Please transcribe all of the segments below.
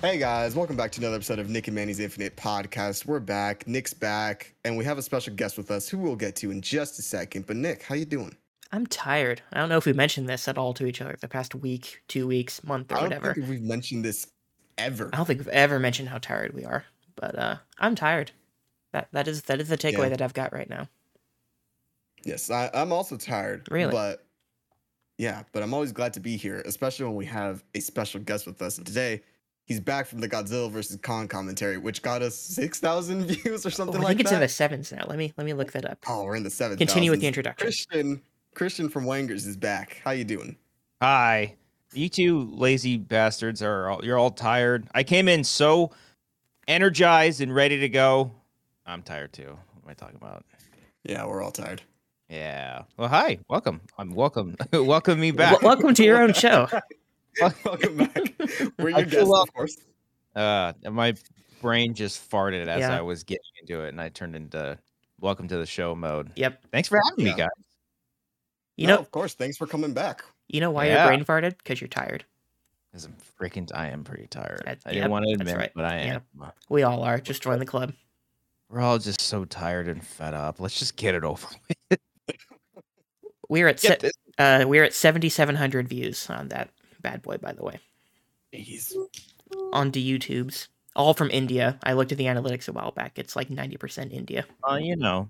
Hey guys, welcome back to another episode of Nick and Manny's Infinite Podcast. We're back, Nick's back, and we have a special guest with us who we'll get to in just a second. But Nick, how you doing? I'm tired. I don't know if we mentioned this at all to each other the past week, 2 weeks, month, or whatever. I don't think we've mentioned this ever. I don't think we've ever mentioned how tired we are, but I'm tired. That is the takeaway that I've got right now. Yes, I'm also tired. Really? But I'm always glad to be here, especially when we have a special guest with us. And today, he's back from the Godzilla versus Kong commentary, which got us 6,000 views or something like that. I think it's in the sevens now. Let me look that up. Oh, we're in the 7,000. Continue with the introduction. Christian from Wangers is back. How you doing? Hi. You two lazy bastards you're all tired. I came in so energized and ready to go. I'm tired too. What am I talking about? Yeah, we're all tired. Yeah. Well, hi. Welcome. Welcome me back. Welcome to your own show. Welcome back. We're your guest, of course. My brain just farted as I was getting into it, and I turned into welcome to the show mode. Yep. Thanks for having me, guys. You know, of course. Thanks for coming back. You know why your brain farted? Because you're tired. Because I am pretty tired. I didn't want to admit it, but I am. Yep. We all are. Just join the club. We're all just so tired and fed up. Let's just get it over with. We're at 7,700 views on that bad boy, by the way. Jeez. Onto YouTube's, all from India. I looked at the analytics a while back. It's like 90% India. You know,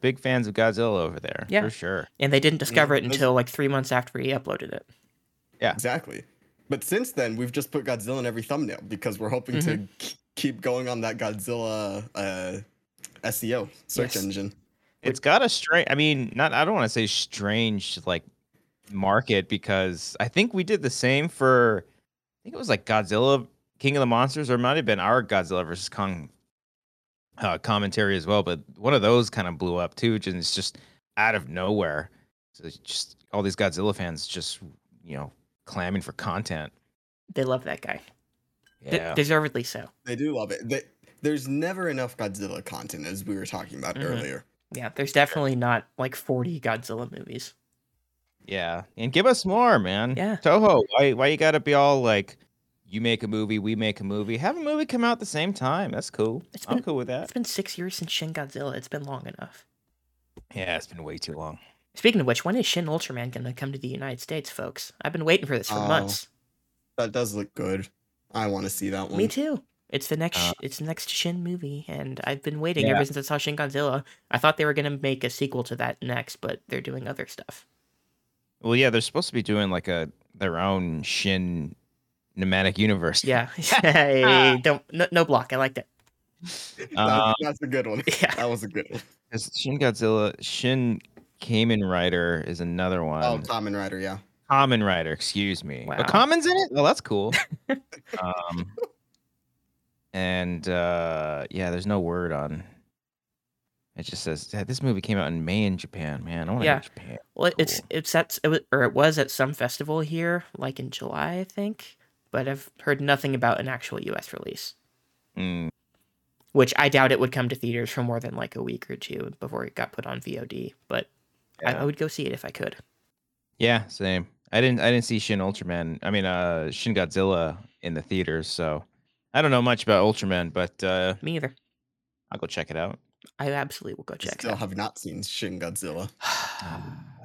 big fans of Godzilla over there, for sure. And they didn't discover it until like 3 months after he uploaded it. Yeah, exactly. But since then, we've just put Godzilla in every thumbnail because we're hoping to keep going on that Godzilla SEO search engine. It's got a strange. I mean, I don't want to say strange like market, because I think we did the same for, I think it was like Godzilla King of the Monsters, or it might have been our Godzilla versus Kong commentary as well, but one of those kind of blew up too, and it's just out of nowhere. So it's just all these Godzilla fans just, you know, clamming for content. They love that guy. Yeah. Deservedly so. They do love it. There's never enough Godzilla content, as we were talking about earlier. Yeah, there's definitely not like 40 Godzilla movies. Yeah, and give us more, man. Yeah. Toho, why you gotta be all like, you make a movie, we make a movie. Have a movie come out at the same time. That's cool. I'm cool with that. It's been 6 years since Shin Godzilla. It's been long enough. Yeah, it's been way too long. Speaking of which, when is Shin Ultraman going to come to the United States, folks? I've been waiting for this for months. That does look good. I want to see that one. Me too. It's the next Shin movie, and I've been waiting ever since I saw Shin Godzilla. I thought they were going to make a sequel to that next, but they're doing other stuff. Well, yeah, they're supposed to be doing like their own Shin Pneumatic Universe. Yeah. Hey, no block. I liked it. That's a good one. Yeah. That was a good one. Shin Godzilla, Shin Kamen Rider is another one. Oh, Kamen Rider, yeah. Kamen Rider, excuse me. Wow. But Kamen's in it? Well, that's cool. There's no word on. It just says this movie came out in May in Japan. Man, I want to go to Japan. Well, cool. it was at some festival here, like in July, I think. But I've heard nothing about an actual U.S. release, which I doubt it would come to theaters for more than like a week or two before it got put on VOD. But I would go see it if I could. Yeah, same. I didn't see Shin Ultraman. I mean, Shin Godzilla in the theaters. So I don't know much about Ultraman, but me either. I'll go check it out. I absolutely will go check it out. Still have not seen Shin Godzilla.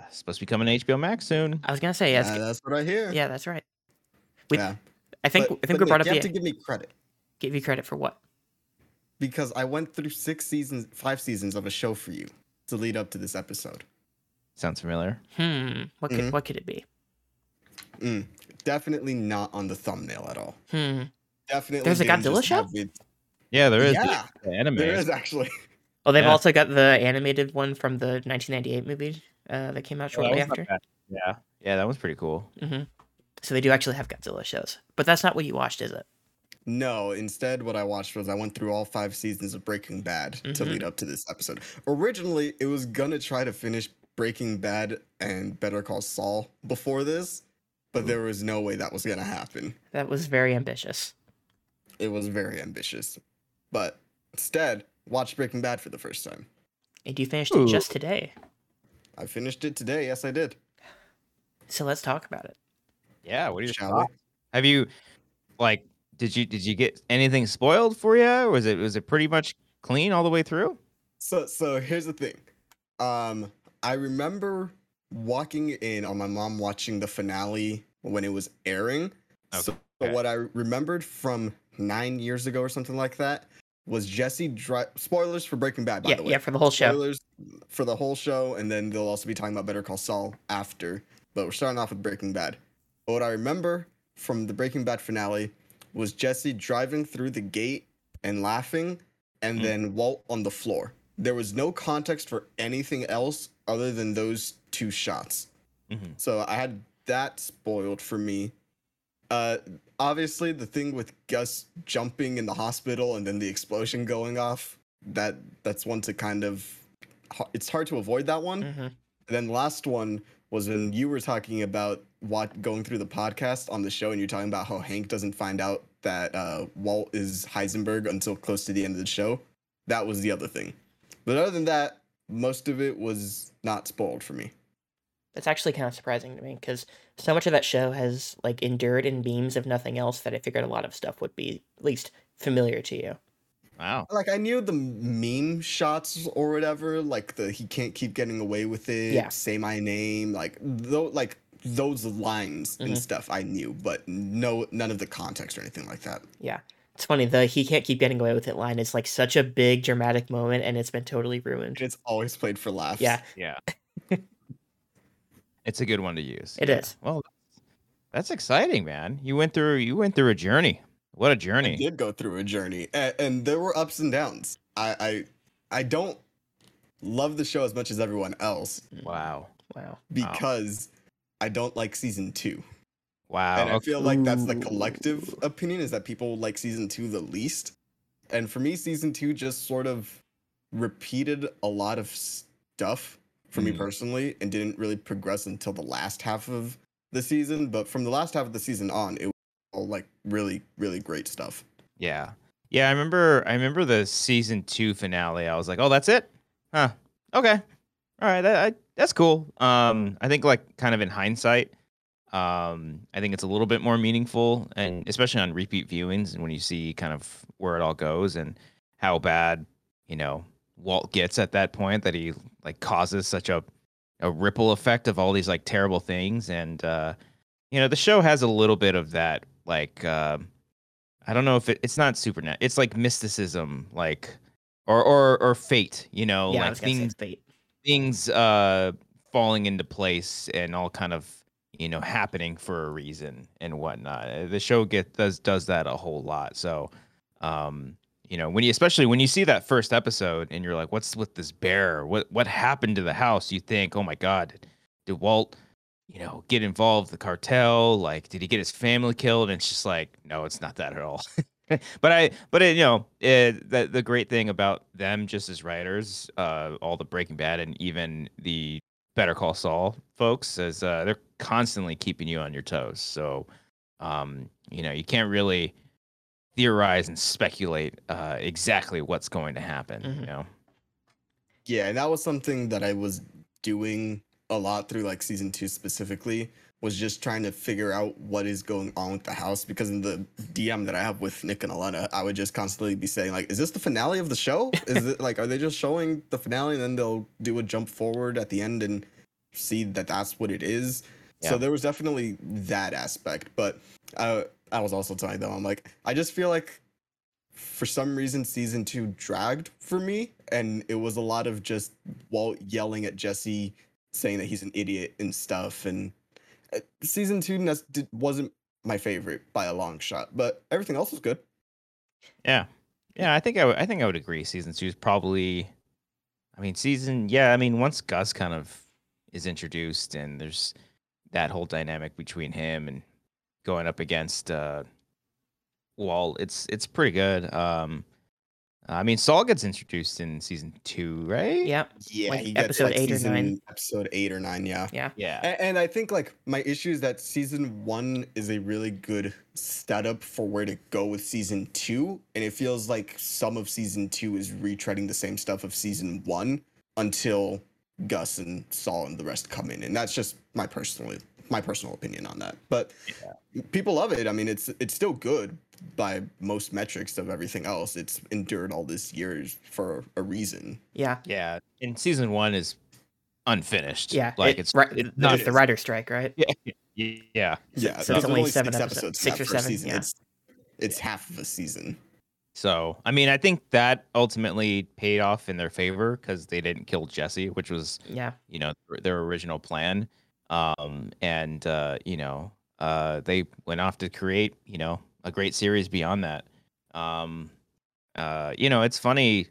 It's supposed to be coming to HBO Max soon. I was gonna say yes. That's what I hear. Yeah, that's right. I think we brought up. You have to give me credit. Give you credit for what? Because I went through 5 seasons of a show for you to lead up to this episode. Sounds familiar. What could it be? Definitely not on the thumbnail at all. Definitely. There's a Godzilla show. Yeah, there is. Yeah, there is actually. Oh, they've also got the animated one from the 1998 movie that came out shortly after. Yeah, that was pretty cool. So they do actually have Godzilla shows, but that's not what you watched, is it? No, instead what I watched was I went through all 5 seasons of Breaking Bad to lead up to this episode. Originally, it was going to try to finish Breaking Bad and Better Call Saul before this, but there was no way that was going to happen. That was very ambitious. It was very ambitious. But instead, watched Breaking Bad for the first time. And you finished it just today. I finished it today. Yes, I did. So let's talk about it. Yeah. What do you think? Have you, like, did you get anything spoiled for you? Was it pretty much clean all the way through? So here's the thing. I remember walking in on my mom watching the finale when it was airing. Okay. So what I remembered from 9 years ago or something like that was Jesse spoilers for Breaking Bad, by the way. Yeah, for the whole show. Spoilers for the whole show, and then they'll also be talking about Better Call Saul after. But we're starting off with Breaking Bad. But what I remember from the Breaking Bad finale was Jesse driving through the gate and laughing, and then Walt on the floor. There was no context for anything else other than those two shots. Mm-hmm. So I had that spoiled for me. Obviously, the thing with Gus jumping in the hospital and then the explosion going off, that's one to kind of... It's hard to avoid that one. Mm-hmm. And then the last one was when you were talking about going through the podcast on the show, and you're talking about how Hank doesn't find out that Walt is Heisenberg until close to the end of the show. That was the other thing. But other than that, most of it was not spoiled for me. That's actually kind of surprising to me, because so much of that show has, like, endured in beams of nothing else that I figured a lot of stuff would be at least familiar to you. Wow. Like, I knew the meme shots or whatever, like the he can't keep getting away with it, yeah. Say my name, like those lines and stuff I knew, but none of the context or anything like that. Yeah. It's funny, the he can't keep getting away with it line is like such a big dramatic moment, and it's been totally ruined. It's always played for laughs. Yeah. Yeah. It's a good one to use. It is. Well, that's exciting, man. You went through a journey. What a journey. I did go through a journey, and there were ups and downs. I don't love the show as much as everyone else. Wow. Because I don't like season 2. Wow. And I feel like that's the collective opinion, is that people like season 2 the least. And for me, season 2 just sort of repeated a lot of stuff for me personally, and didn't really progress until the last half of the season. But from the last half of the season on, it was all like really, really great stuff. Yeah. Yeah. I remember the season 2 finale. I was like, oh, that's it? Huh? Okay. All right. That's cool. I think, like, kind of in hindsight, I think it's a little bit more meaningful, and especially on repeat viewings, and when you see kind of where it all goes and how bad, you know, Walt gets at that point, that he, like, causes such a ripple effect of all these, like, terrible things. And, you know, the show has a little bit of that, like, I don't know if it's not supernatural. It's like mysticism, like, or fate, you know, yeah, like things falling into place and all kind of, you know, happening for a reason and whatnot. The show does that a whole lot. So, you know, especially when you see that first episode and you're like, what's with this bear? What happened to the house? You think, oh my God, did Walt, you know, get involved with the cartel? Like, did he get his family killed? And it's just like, no, it's not that at all. But you know, the great thing about them just as writers, all the Breaking Bad and even the Better Call Saul folks, is they're constantly keeping you on your toes. So, you know, you can't really theorize and speculate exactly what's going to happen, you know? Yeah, and that was something that I was doing a lot through, like, season 2 specifically, was just trying to figure out what is going on with the house, because in the DM that I have with Nick and Alana, I would just constantly be saying, like, is this the finale of the show? Is it, like, are they just showing the finale and then they'll do a jump forward at the end and see that that's what it is? Yeah. So there was definitely that aspect, but I was also telling them, I'm like, I just feel like for some reason season 2 dragged for me, and it was a lot of just Walt yelling at Jesse, saying that he's an idiot and stuff. And season 2 wasn't my favorite by a long shot, but everything else was good. Yeah, yeah, I think I would agree. Season 2 is probably, once Gus kind of is introduced and there's that whole dynamic between him and going up against Walt, it's pretty good. I mean, Saul gets introduced in season 2, right? Yeah. Yeah. Like, episode 8 or 9. Episode 8 or 9. Yeah. Yeah. Yeah. And I think like my issue is that season 1 is a really good setup for where to go with season 2. And it feels like some of season 2 is retreading the same stuff of season 1 until Gus and Saul and the rest come in. And that's just my personal opinion on that, but yeah, people love it. I mean, it's still good by most metrics of everything else. It's endured all these years for a reason. Yeah, yeah. And season 1 is unfinished. Yeah, like it's the writer strike, right? Yeah, yeah, yeah. So it's only 7 episodes, 6 or 7. Season. Yeah. It's half of a season. So I mean, I think that ultimately paid off in their favor because they didn't kill Jesse, which was their original plan. They went off to create, a great series beyond that. It's funny,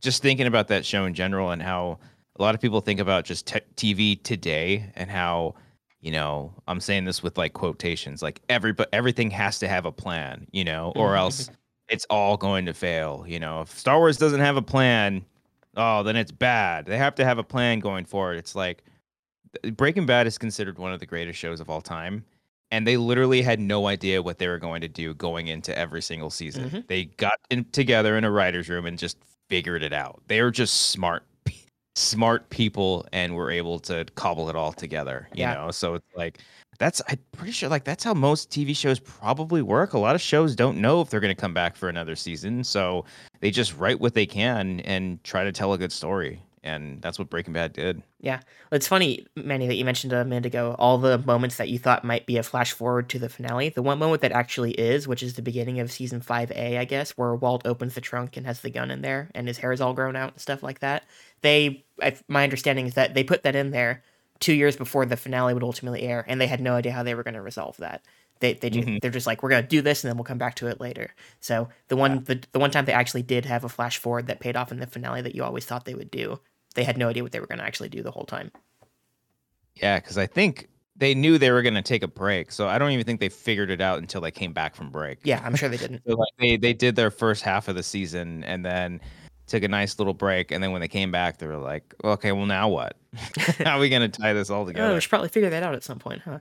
just thinking about that show in general and how a lot of people think about just TV today and how, I'm saying this with like quotations, like everything has to have a plan, or else it's all going to fail. If Star Wars doesn't have a plan, oh, then it's bad. They have to have a plan going forward. It's like, Breaking Bad is considered one of the greatest shows of all time, and they literally had no idea what they were going to do going into every single season. Mm-hmm. They got together in a writer's room and just figured it out. They were just smart people and were able to cobble it all together, you know? So it's like, I'm pretty sure like that's how most TV shows probably work. A lot of shows don't know if they're going to come back for another season, so they just write what they can and try to tell a good story. And that's what Breaking Bad did. Yeah. It's funny, Manny, that you mentioned a minute ago, all the moments that you thought might be a flash forward to the finale. The one moment that actually is, which is the beginning of season 5A, I guess, where Walt opens the trunk and has the gun in there and his hair is all grown out and stuff like that. My understanding is that they put that in there 2 years before the finale would ultimately air, and they had no idea how they were going to resolve that. They're just like, we're going to do this and then we'll come back to it later. So the one time they actually did have a flash forward that paid off in the finale that you always thought they would do, they had no idea what they were going to actually do the whole time. Yeah, because I think they knew they were going to take a break. So I don't even think they figured it out until they came back from break. Yeah, I'm sure they didn't. So like they did their first half of the season and then took a nice little break. And then when they came back, they were like, okay, well, now what? How are we going to tie this all together? Oh, we should probably figure that out at some point, huh?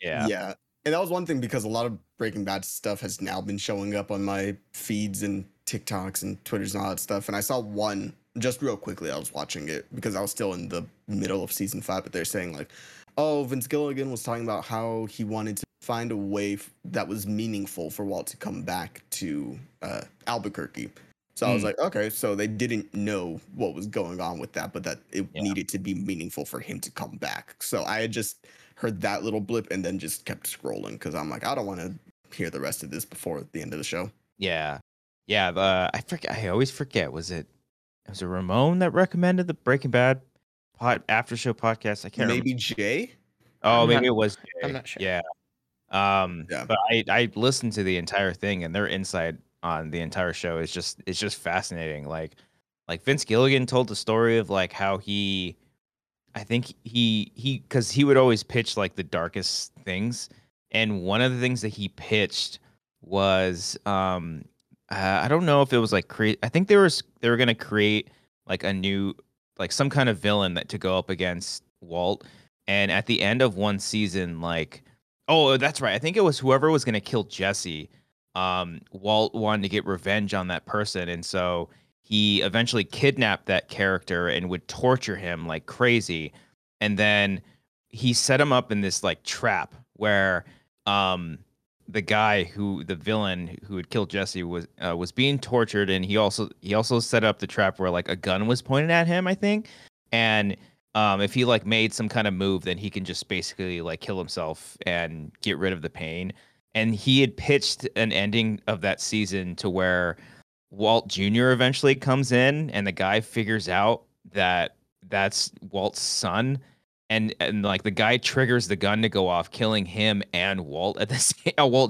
Yeah. Yeah. And that was one thing, because a lot of Breaking Bad stuff has now been showing up on my feeds and TikToks and Twitters and all that stuff. And I saw one just real quickly. I was watching it because I was still in the middle of season 5, but they're saying like, oh, Vince Gilligan was talking about how he wanted to find a way that was meaningful for Walt to come back to Albuquerque. So I was like, okay, so they didn't know what was going on with that, but that it needed to be meaningful for him to come back. So I had just heard that little blip and then just kept scrolling because I'm like, I don't want to hear the rest of this before the end of the show. Yeah. Yeah. I always forget. Was it Ramon that recommended the Breaking Bad after show podcast? I can't remember. Maybe Jay? Oh, it was Jay. I'm not sure. Yeah. But I listened to the entire thing, and their insight on the entire show is just, it's just fascinating. Like Vince Gilligan told the story of like how I think he because he would always pitch like the darkest things. And one of the things that he pitched was, I don't know if it was like, I think they were going to create like a new, like some kind of villain that to go up against Walt. And at the end of one season, like, oh, that's right, I think it was whoever was going to kill Jesse. Walt wanted to get revenge on that person. And so he eventually kidnapped that character and would torture him like crazy. And then he set him up in this like trap where the guy the villain who had killed Jesse was being tortured. And he also set up the trap where like a gun was pointed at him, I think. And if he like made some kind of move, then he can just basically like kill himself and get rid of the pain. And he had pitched an ending of that season to where Walt Jr. eventually comes in, and the guy figures out that that's Walt's son, and like the guy triggers the gun to go off, killing him and Walt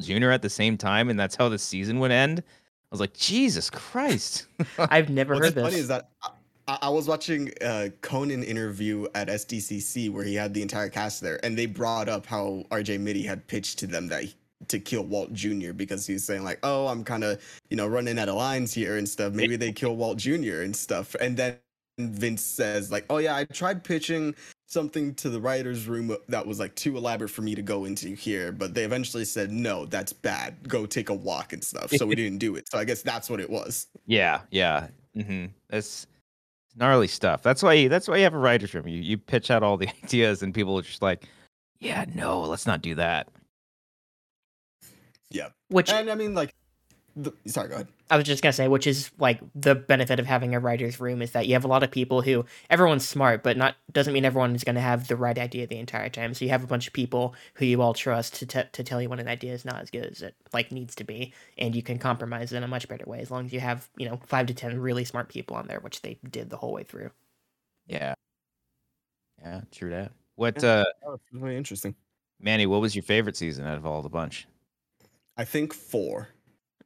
Jr. at the same time, and that's how the season would end. I was like, Jesus Christ! I've never heard this. What's funny is that I was watching a Conan interview at SDCC where he had the entire cast there, and they brought up how RJ Mitty had pitched to them that to kill Walt Jr. because he's saying like, oh, I'm kind of, you know, running out of lines here and stuff. Maybe they kill Walt Jr. and stuff. And then Vince says like, oh yeah, I tried pitching something to the writer's room that was like too elaborate for me to go into here, but they eventually said, no, that's bad. Go take a walk and stuff. So we didn't do it. So I guess that's what it was. Yeah. Yeah. Mm-hmm. That's gnarly stuff. That's why you have a writer's room. You pitch out all the ideas and people are just like, yeah, no, let's not do that. Yeah. Which, and I mean, like, sorry, go ahead. I was just going to say, which is like the benefit of having a writer's room is that you have a lot of people who, everyone's smart, but doesn't mean everyone is going to have the right idea the entire time. So you have a bunch of people who you all trust to tell you when an idea is not as good as it like needs to be. And you can compromise in a much better way as long as you have, you know, 5 to 10 really smart people on there, which they did the whole way through. Yeah. Yeah. True that. That was really interesting. Manny, what was your favorite season out of all the bunch? I think 4.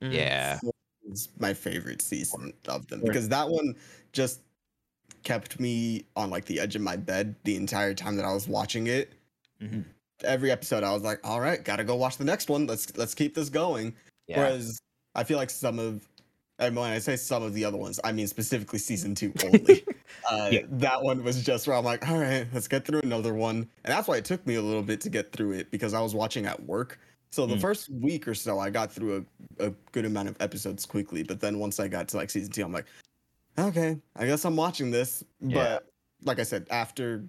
Yeah. 4 is my favorite season of them because that one just kept me on like the edge of my bed the entire time that I was watching it. Mm-hmm. Every episode I was like, all right, gotta go watch the next one. Let's keep this going. Yeah. Whereas I feel like when I say some of the other ones, I mean specifically season 2 only. That one was just where I'm like, all right, let's get through another one. And that's why it took me a little bit to get through it because I was watching at work. So the first week or so, I got through a good amount of episodes quickly. But then once I got to like season 2, I'm like, okay, I guess I'm watching this. Yeah. But like I said, after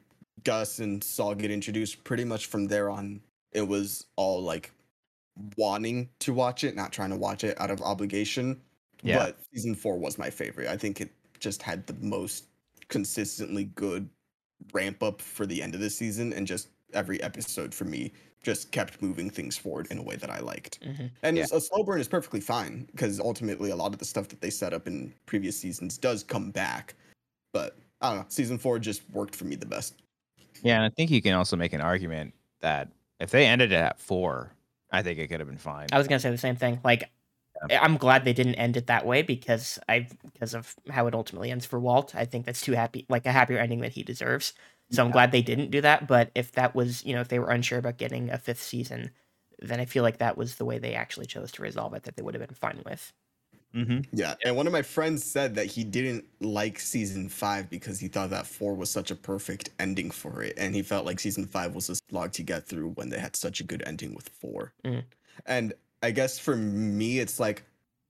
Gus and Saul get introduced, pretty much from there on, it was all like wanting to watch it, not trying to watch it out of obligation. Yeah. But season 4 was my favorite. I think it just had the most consistently good ramp up for the end of the season, and just every episode for me just kept moving things forward in a way that I liked. Mm-hmm. And a slow burn is perfectly fine because ultimately a lot of the stuff that they set up in previous seasons does come back. But I don't know, season 4 just worked for me the best. Yeah, and I think you can also make an argument that if they ended it at 4, I think it could have been fine. I was gonna say the same thing. Like, I'm glad they didn't end it that way because of how it ultimately ends for Walt. I think that's a happier ending than he deserves. So I'm glad they didn't do that. But if that was, you know, if they were unsure about getting a 5th season, then I feel like that was the way they actually chose to resolve it that they would have been fine with. Mm-hmm. Yeah. And one of my friends said that he didn't like season 5 because he thought that 4 was such a perfect ending for it. And he felt like season 5 was a slog to get through when they had such a good ending with 4. Mm-hmm. And I guess for me, it's like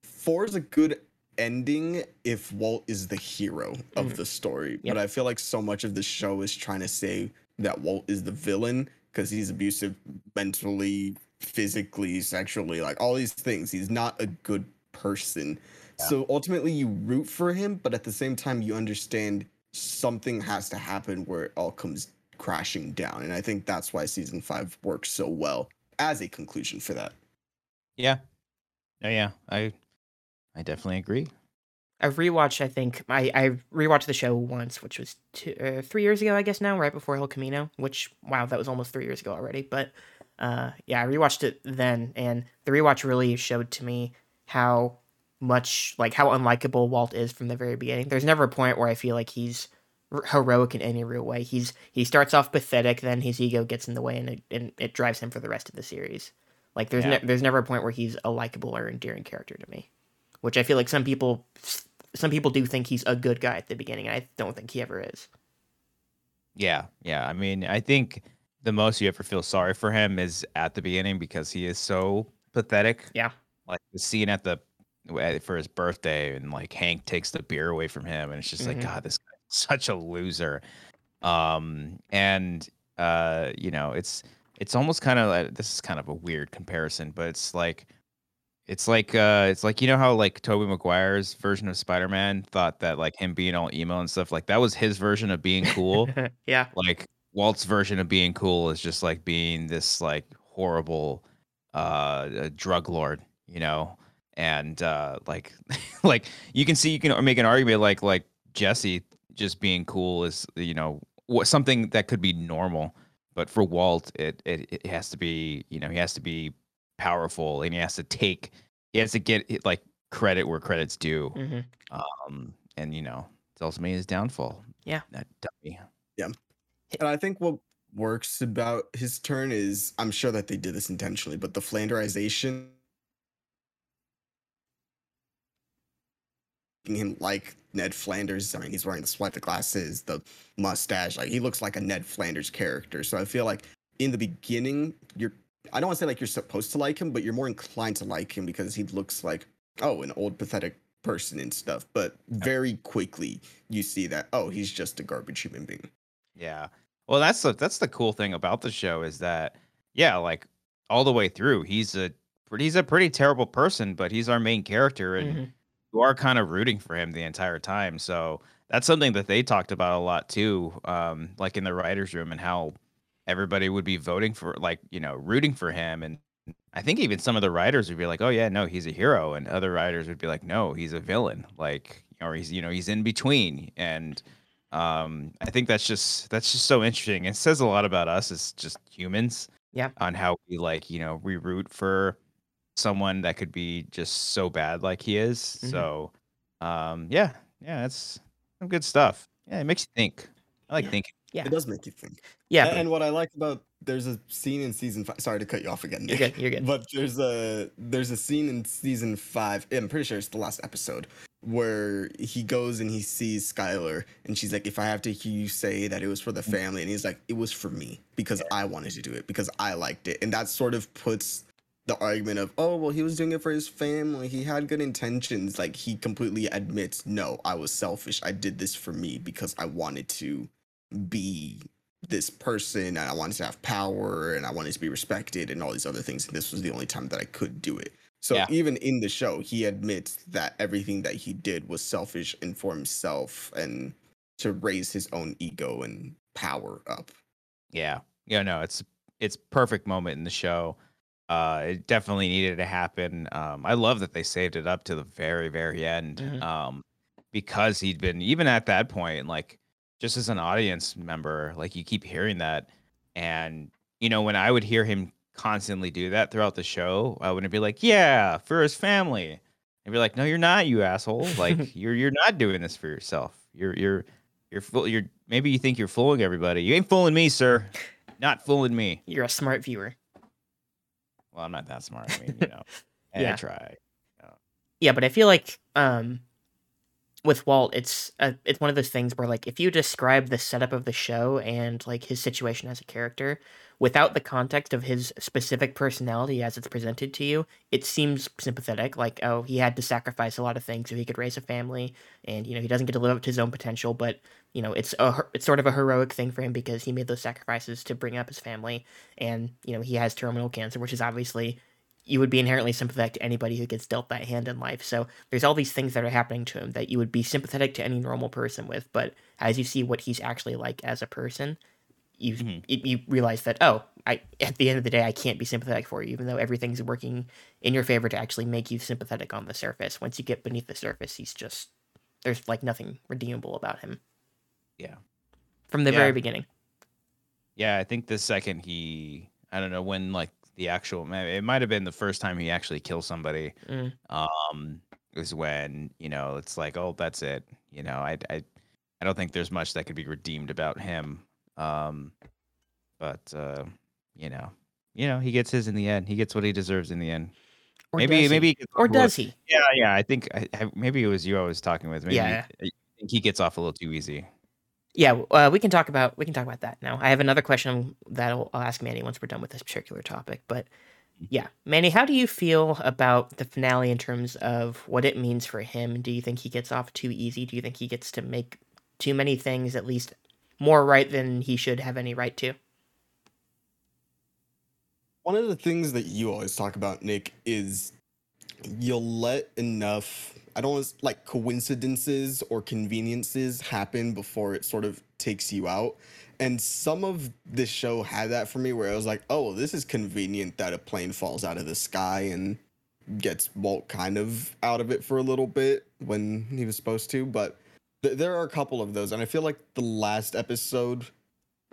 4 is a good ending if Walt is the hero of the story. Yep. But I feel like so much of the show is trying to say that Walt is the villain because he's abusive mentally, physically, sexually, like all these things. He's not a good person. Yeah. So ultimately you root for him, but at the same time you understand something has to happen where it all comes crashing down. And I think that's why season 5 works so well as a conclusion for that. Yeah. Oh, yeah. I definitely agree. I rewatched the show once, which was 3 years ago, I guess now, right before El Camino, which, wow, that was almost 3 years ago already. But I rewatched it then. And the rewatch really showed to me how much, like, how unlikable Walt is from the very beginning. There's never a point where I feel like he's heroic in any real way. He starts off pathetic, then his ego gets in the way, and it drives him for the rest of the series. Like, there's never a point where he's a likable or endearing character to me, which I feel like some people do think he's a good guy at the beginning. And I don't think he ever is. Yeah, yeah. I mean, I think the most you ever feel sorry for him is at the beginning because he is so pathetic. Yeah, like the scene for his birthday, and like Hank takes the beer away from him, and it's just like, God, this guy's such a loser. You know, it's almost kind of like, this is kind of a weird comparison, but it's like, you know how like Tobey Maguire's version of Spider-Man thought that like him being all emo and stuff, like that was his version of being cool. Yeah. Like Walt's version of being cool is just like being this like horrible, drug lord, you know? And, like you can make an argument like Jesse just being cool is, you know, something that could be normal. But for Walt, it has to be, you know, he has to be powerful, and he has to get like credit where credit's due. Mm-hmm. And you know, it's ultimately his downfall. Yeah. That dummy. Yeah. And I think what works about his turn is, I'm sure that they did this intentionally, but the flanderization, him like Ned Flanders. I mean, he's wearing the sweat, the glasses, the mustache. Like, he looks like a Ned Flanders character. So I feel like in the beginning, I don't want to say like you're supposed to like him, but you're more inclined to like him because he looks like, oh, an old pathetic person and stuff. But very quickly you see that, oh, he's just a garbage human being. Yeah. Well, that's the cool thing about the show is that, yeah, like all the way through, he's a pretty terrible person, but he's our main character, and you are kind of rooting for him the entire time. So that's something that they talked about a lot too, like in the writer's room, and how everybody would be voting for, like, you know, rooting for him. And I think even some of the writers would be like, oh yeah, no, he's a hero. And other writers would be like, no, he's a villain. Like, or he's, you know, he's in between. And I think that's just so interesting. It says a lot about us as just humans, on how we, like, you know, we root for someone that could be just so bad like he is. So yeah, that's some good stuff. Yeah, it makes you think. I like thinking. Yeah, it does make you think. Yeah, and what I like about, there's a scene in season 5. Sorry to cut you off again, Nick. You're good. But there's a scene in season 5. I'm pretty sure it's the last episode where he goes and he sees Skylar, and she's like, "If I have to hear you say that it was for the family," and he's like, "It was for me because I wanted to do it because I liked it," and that sort of puts the argument of, oh, well, he was doing it for his family, he had good intentions. Like, he completely admits, no, I was selfish. I did this for me because I wanted to be this person, and I wanted to have power, and I wanted to be respected, and all these other things. And this was the only time that I could do it. So even in the show, he admits that everything that he did was selfish and for himself, and to raise his own ego and power up. Yeah. Yeah, no, it's perfect moment in the show. It definitely needed to happen. I love that they saved it up to the very, very end, because he'd been, even at that point, like, just as an audience member, like, you keep hearing that. And, you know, when I would hear him constantly do that throughout the show, I wouldn't be like, yeah, for his family. I'd be like, no, you're not, you asshole. Like, you're not doing this for yourself. You're maybe you think you're fooling everybody. You ain't fooling me, sir. Not fooling me. You're a smart viewer. Well, I'm not that smart. I mean, you know, and I try. You know. Yeah, but I feel like with Walt, it's one of those things where, like, if you describe the setup of the show and, like, his situation as a character without the context of his specific personality as it's presented to you, it seems sympathetic. Like, oh, he had to sacrifice a lot of things so he could raise a family, and, you know, he doesn't get to live up to his own potential, but, you know, it's sort of a heroic thing for him because he made those sacrifices to bring up his family, and, you know, he has terminal cancer, which is obviously, you would be inherently sympathetic to anybody who gets dealt that hand in life. So there's all these things that are happening to him that you would be sympathetic to any normal person with, but as you see what he's actually like as a person, you realize that, oh, at the end of the day, I can't be sympathetic for you, even though everything's working in your favor to actually make you sympathetic on the surface. Once you get beneath the surface, he's just, there's, like, nothing redeemable about him. Yeah. From the very beginning. Yeah, I think the second he, I don't know when, like, the actual, it might have been the first time he actually kills somebody, is when, you know, it's like, oh, that's it. You know, I don't think there's much that could be redeemed about him. But you know, he gets his in the end. He gets what he deserves in the end. Or maybe, or does he? Yeah. I think maybe it was you I was talking with. Maybe I think he gets off a little too easy. Yeah, we can talk about that now. I have another question that I'll ask Manny once we're done with this particular topic. But yeah, Manny, how do you feel about the finale in terms of what it means for him? Do you think he gets off too easy? Do you think he gets to make too many things at least more right than he should have any right to? One of the things that you always talk about, Nick, is you'll let enough, I don't want to, like, coincidences or conveniences happen before it sort of takes you out. And some of this show had that for me, where I was like, oh, this is convenient that a plane falls out of the sky and gets Walt kind of out of it for a little bit when he was supposed to. But there are a couple of those, and I feel like the last episode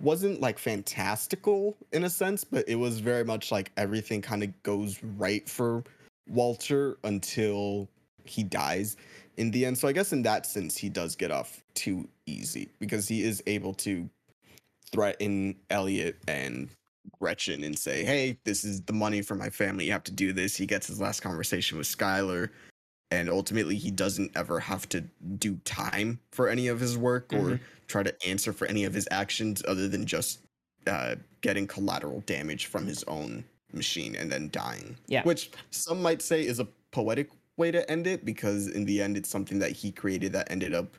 wasn't, like, fantastical in a sense, but it was very much like everything kind of goes right for Walter until he dies in the end. So I guess in that sense, he does get off too easy because he is able to threaten Elliot and Gretchen and say, hey, this is the money for my family, you have to do this. He gets his last conversation with Skylar, and ultimately he doesn't ever have to do time for any of his work or try to answer for any of his actions other than just getting collateral damage from his own machine and then dying. Yeah, which some might say is a poetic way to end it, because in the end it's something that he created that ended up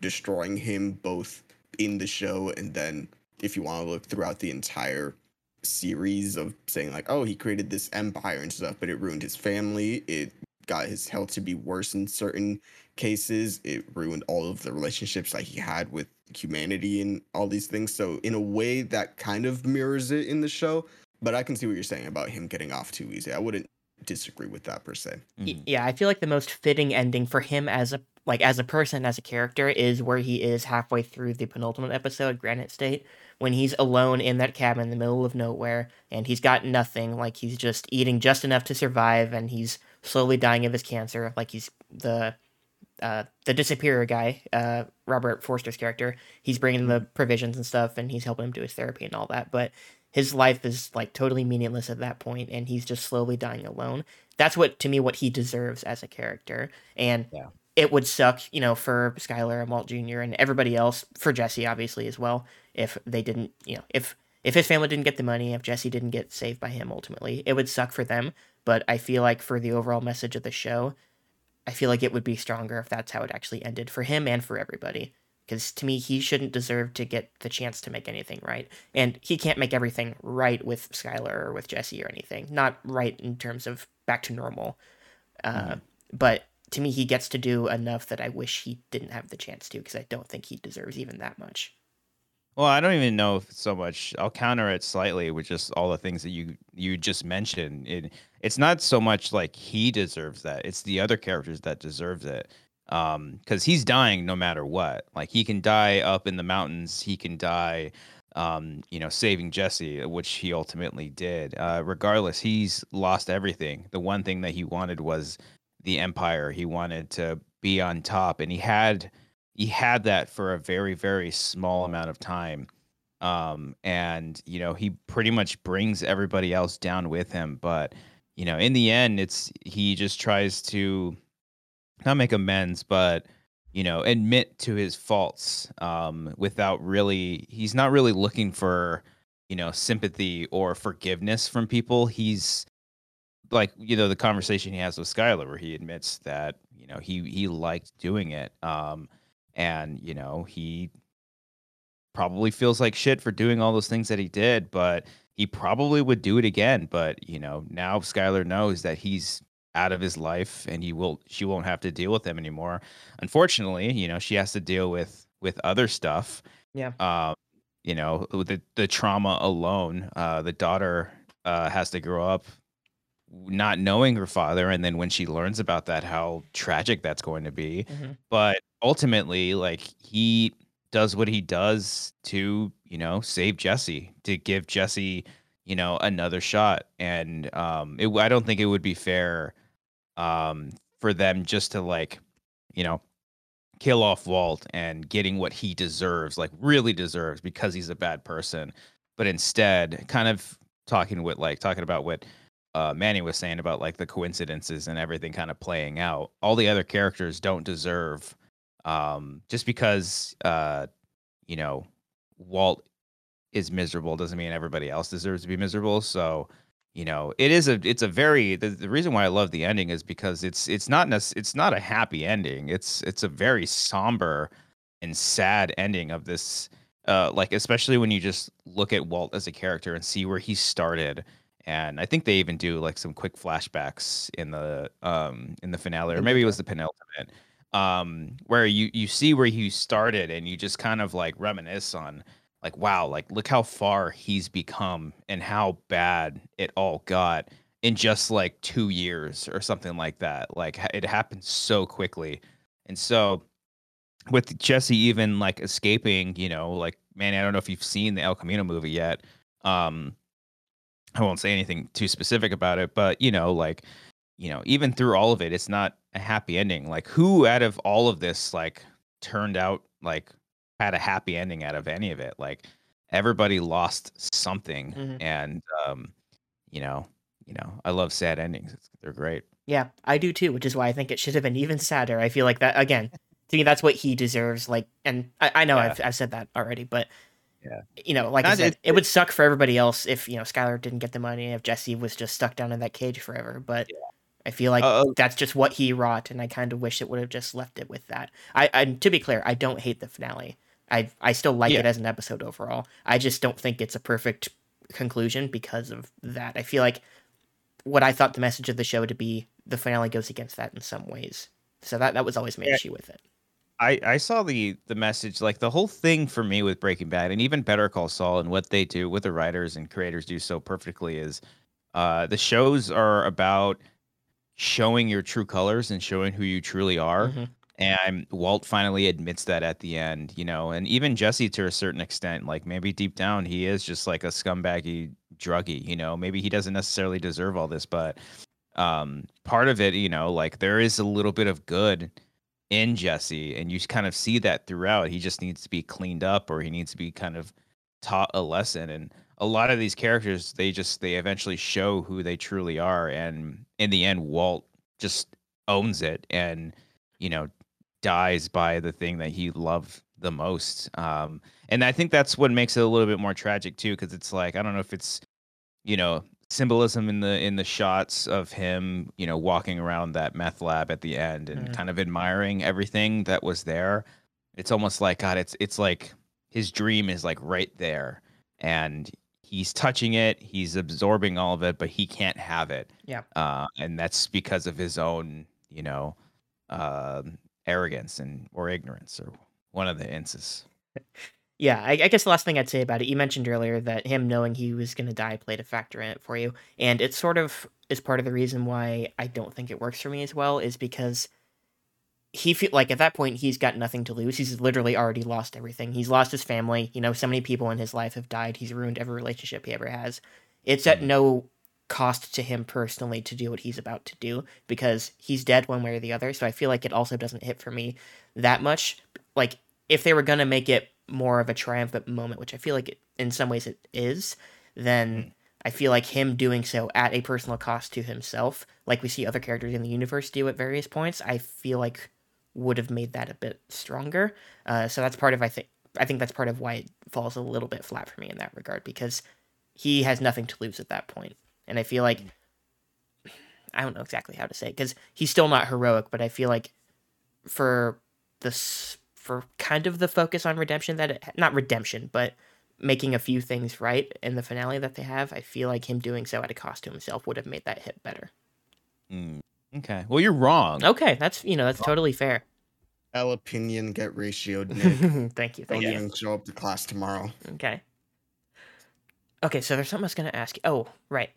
destroying him, both in the show and then if you want to look throughout the entire series of saying like, oh, he created this empire and stuff, but it ruined his family, it got his health to be worse in certain cases, it ruined all of the relationships that he had with humanity and all these things. So in a way that kind of mirrors it in the show, but I can see what you're saying about him getting off too easy. I wouldn't disagree with that per se. Yeah, I feel like the most fitting ending for him as a person, as a character, is where he is halfway through the penultimate episode, Granite State, when he's alone in that cabin in the middle of nowhere, and he's got nothing, like he's just eating just enough to survive, and he's slowly dying of his cancer, like he's the disappearer guy, Robert Forster's character. He's bringing the provisions and stuff, and he's helping him do his therapy and all that, but his life is like totally meaningless at that point, and he's just slowly dying alone. That's what he deserves as a character, and it would suck, for Skylar and Walt Jr. and everybody else, for Jesse obviously as well, if they didn't, if his family didn't get the money, if Jesse didn't get saved by him ultimately, it would suck for them. But I feel like for the overall message of the show, I feel like it would be stronger if that's how it actually ended for him and for everybody. Because to me, he shouldn't deserve to get the chance to make anything right. And he can't make everything right with Skylar or with Jesse or anything. Not right in terms of back to normal. But to me, he gets to do enough that I wish he didn't have the chance to, because I don't think he deserves even that much. Well, I don't even know if so much. I'll counter it slightly with just all the things that you just mentioned. It's not so much like he deserves that. It's the other characters that deserves it. Because he's dying no matter what. Like, he can die up in the mountains. He can die, saving Jesse, which he ultimately did. Regardless, he's lost everything. The one thing that he wanted was the empire. He wanted to be on top, and he had that for a very, very small amount of time. He pretty much brings everybody else down with him. But, in the end, he just tries to not make amends, but, admit to his faults, without really, he's not really looking for, sympathy or forgiveness from people. He's like, the conversation he has with Skylar, where he admits that, he liked doing it. He probably feels like shit for doing all those things that he did, but he probably would do it again. But, now Skylar knows that he's out of his life, and she won't have to deal with him anymore. Unfortunately, she has to deal with other stuff. Yeah. The trauma alone, the daughter, has to grow up not knowing her father. And then when she learns about that, how tragic that's going to be. But ultimately, like, he does what he does to, save Jesse, to give Jesse, another shot. And, I don't think it would be fair, for them just to kill off Walt and getting what he deserves, like really deserves, because he's a bad person. But instead, kind of talking about what Manny was saying about like the coincidences and everything kind of playing out, all the other characters don't deserve, just because, Walt is miserable doesn't mean everybody else deserves to be miserable. So, the reason why I love the ending is because it's not a happy ending. It's a very somber and sad ending of this, especially when you just look at Walt as a character and see where he started. And I think they even do like some quick flashbacks in the finale, or maybe it was the penultimate, where you see where he started, and you just kind of like reminisce on like, wow, like look how far he's become and how bad it all got in just like 2 years or something like that. Like, it happened so quickly. And so with Jesse even like escaping, like, man, I don't know if you've seen the El Camino movie yet. I won't say anything too specific about it, but even through all of it, it's not a happy ending. Like, who out of all of this, like, turned out, like, had a happy ending out of any of it? Like, everybody lost something. Mm-hmm. And, you know, I love sad endings. They're great. Yeah, I do too, which is why I think it should have been even sadder. I feel like that, again, to me, that's what he deserves. Like, and I know I've said that already, but yeah, you know, like I said, it would suck for everybody else if, you know, Skylar didn't get the money, if Jesse was just stuck down in that cage forever. But yeah. I feel like that's just what he wrought, and I kind of wish it would have just left it with that. And to be clear, I don't hate the finale. I still like it as an episode overall. I just don't think it's a perfect conclusion because of that. I feel like what I thought the message of the show to be, the finale goes against that in some ways. So that was always my issue with it. I saw the message, like the whole thing for me with Breaking Bad and even Better Call Saul, and what they do, what the writers and creators do so perfectly is the shows are about showing your true colors and showing who you truly are. Mm-hmm. And Walt finally admits that at the end, you know, and even Jesse to a certain extent, like maybe deep down, he is just like a scumbaggy druggie, you know, maybe he doesn't necessarily deserve all this, but part of it, you know, like there is a little bit of good in Jesse, and you kind of see that throughout. He just needs to be cleaned up, or he needs to be kind of taught a lesson. And a lot of these characters, they eventually show who they truly are. And in the end, Walt just owns it and, you know, dies by the thing that he loved the most. And I think that's what makes it a little bit more tragic too, because it's like, I don't know if it's, you know, symbolism in the shots of him, you know, walking around that meth lab at the end and kind of admiring everything that was there. It's almost like, God, it's like his dream is like right there, and he's touching it, he's absorbing all of it, but he can't have it. Yeah. And that's because of his own, you know, arrogance or ignorance, or one of the instances. Yeah, I guess the last thing I'd say about it, you mentioned earlier that him knowing he was going to die played a factor in it for you. And it sort of is part of the reason why I don't think it works for me as well, is because he feel like at that point he's got nothing to lose. He's literally already lost everything. He's lost his family. You know, so many people in his life have died. He's ruined every relationship he ever has. It's at no cost to him personally to do what he's about to do, because he's dead one way or the other. So I feel like it also doesn't hit for me that much. Like, if they were going to make it more of a triumphant moment, which I feel like it, in some ways it is, then I feel like him doing so at a personal cost to himself, like we see other characters in the universe do at various points, I feel like would have made that a bit stronger. So that's part of, I think that's part of why it falls a little bit flat for me in that regard, because he has nothing to lose at that point. And I feel like, I don't know exactly how to say it, because he's still not heroic, but I feel like for kind of the focus on redemption but making a few things right in the finale that they have, I feel like him doing so at a cost to himself would have made that hit better. Okay. Well, you're wrong. Okay. That's totally fair. El opinion get ratioed, Nick. Thank you. Don't even show up to class tomorrow. Okay, so there's something I was going to ask you. Oh, right.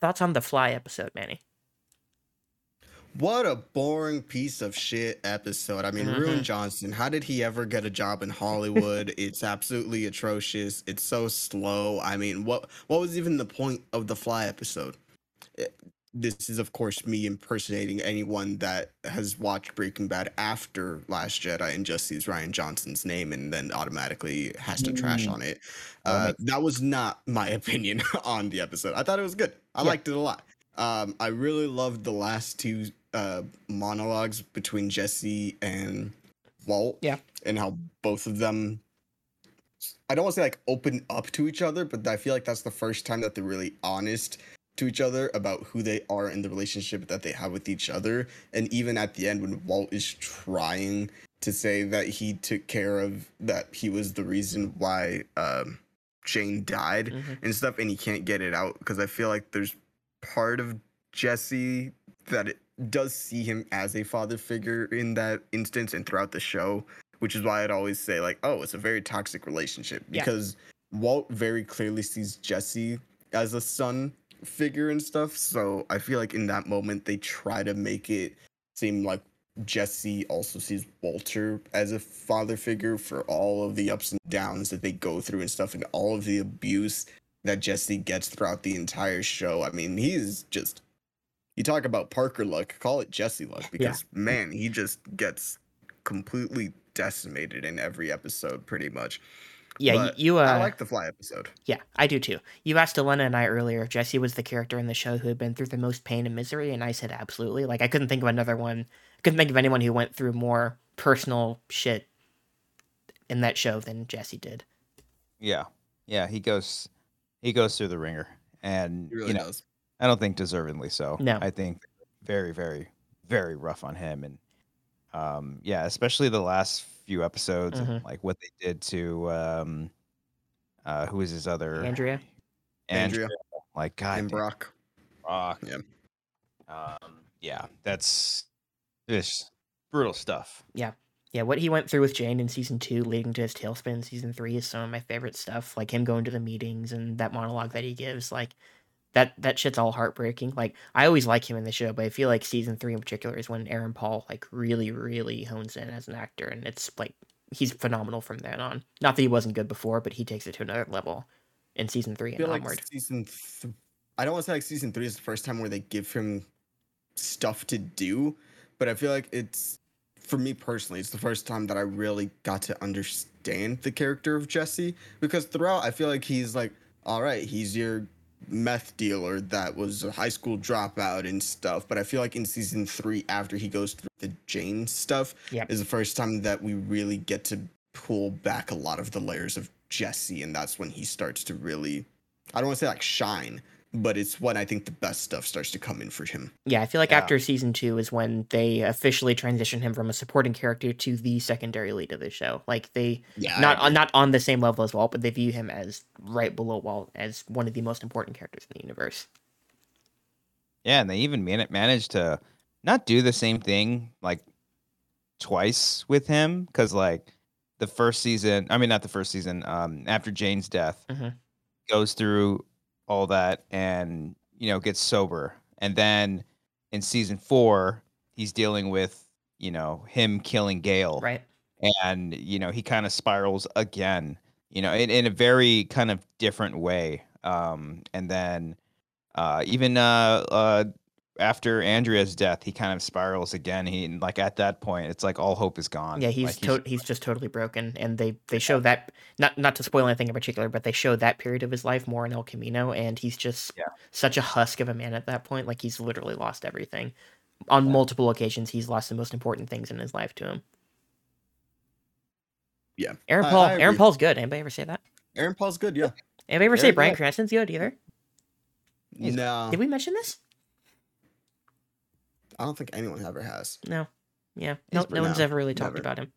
Thoughts on the Fly episode, Manny? What a boring piece of shit episode. I mean, Rian Johnson, how did he ever get a job in Hollywood? It's absolutely atrocious. It's so slow. I mean, what was even the point of the Fly episode? This is, of course, me impersonating anyone that has watched Breaking Bad after Last Jedi and just sees Rian Johnson's name and then automatically has to trash on it. That was not my opinion on the episode. I thought it was good. I liked it a lot. I really loved the last two monologues between Jesse and Walt. Yeah. And how both of them, I don't want to say like open up to each other, but I feel like that's the first time that they're really honest to each other about who they are and the relationship that they have with each other. And even at the end, when Walt is trying to say that he took care of, that he was the reason why Jane died and stuff, and he can't get it out, because I feel like there's part of Jesse that it does see him as a father figure in that instance and throughout the show, which is why I'd always say, like, oh, it's a very toxic relationship, because Walt very clearly sees Jesse as a son figure and stuff. So I feel like in that moment they try to make it seem like Jesse also sees Walter as a father figure for all of the ups and downs that they go through and stuff, and all of the abuse that Jesse gets throughout the entire show. I mean, he's just, you talk about Parker luck, call it Jesse luck, because man, he just gets completely decimated in every episode pretty much. Yeah, you. I like the Fly episode. Yeah, I do too. You asked Elena and I earlier if Jesse was the character in the show who had been through the most pain and misery, and I said absolutely. Like, I couldn't think of another one. I couldn't think of anyone who went through more personal shit in that show than Jesse did. Yeah, yeah, he goes through the ringer, and he really does. I don't think deservedly so. No, I think very, very, very rough on him, and yeah, especially the last few episodes, mm-hmm. and, like what they did to who is his other Andrea, like God, and Brock, yeah, yeah, that's just brutal stuff. Yeah, yeah, what he went through with Jane in season 2, leading to his tailspin in season 3, is some of my favorite stuff. Like him going to the meetings and that monologue that he gives, like that shit's all heartbreaking. Like I always like him in the show, but I feel like season 3 in particular is when Aaron Paul like really, really hones in as an actor, and it's like he's phenomenal from then on. Not that he wasn't good before, but he takes it to another level in season 3 and onward. Like I don't want to say like season 3 is the first time where they give him stuff to do, but I feel like it's, for me personally, it's the first time that I really got to understand the character of Jesse, because throughout I feel like he's like, all right, he's your meth dealer that was a high school dropout and stuff, but I feel like in season 3, after he goes through the Jane stuff, is the first time that we really get to pull back a lot of the layers of Jesse, and that's when he starts to really, I don't want to say like shine, but it's when I think the best stuff starts to come in for him. Yeah, I feel like after season 2 is when they officially transition him from a supporting character to the secondary lead of the show. Like they, not on the same level as Walt, but they view him as right below Walt, as one of the most important characters in the universe. Yeah, and they even managed to not do the same thing like twice with him, because like the first season, I mean not the first season, after Jane's death, mm-hmm. goes through all that and, you know, gets sober. And then in season 4, he's dealing with, you know, him killing Gale. Right. And, you know, he kind of spirals again, you know, in a very kind of different way. And then even after Andrea's death, he kind of spirals again. He, like, at that point, it's like all hope is gone. Yeah, he's just totally broken. And they show that, not to spoil anything in particular, but they show that period of his life more in El Camino, and he's just such a husk of a man at that point. Like, he's literally lost everything. On multiple occasions, he's lost the most important things in his life to him. Yeah. Aaron Paul's good. Anybody ever say that? Aaron Paul's good, yeah. Anybody ever say Bryan Cranston's good either? No. Did we mention this? I don't think anyone ever has. No. Yeah. No one's ever really talked about him.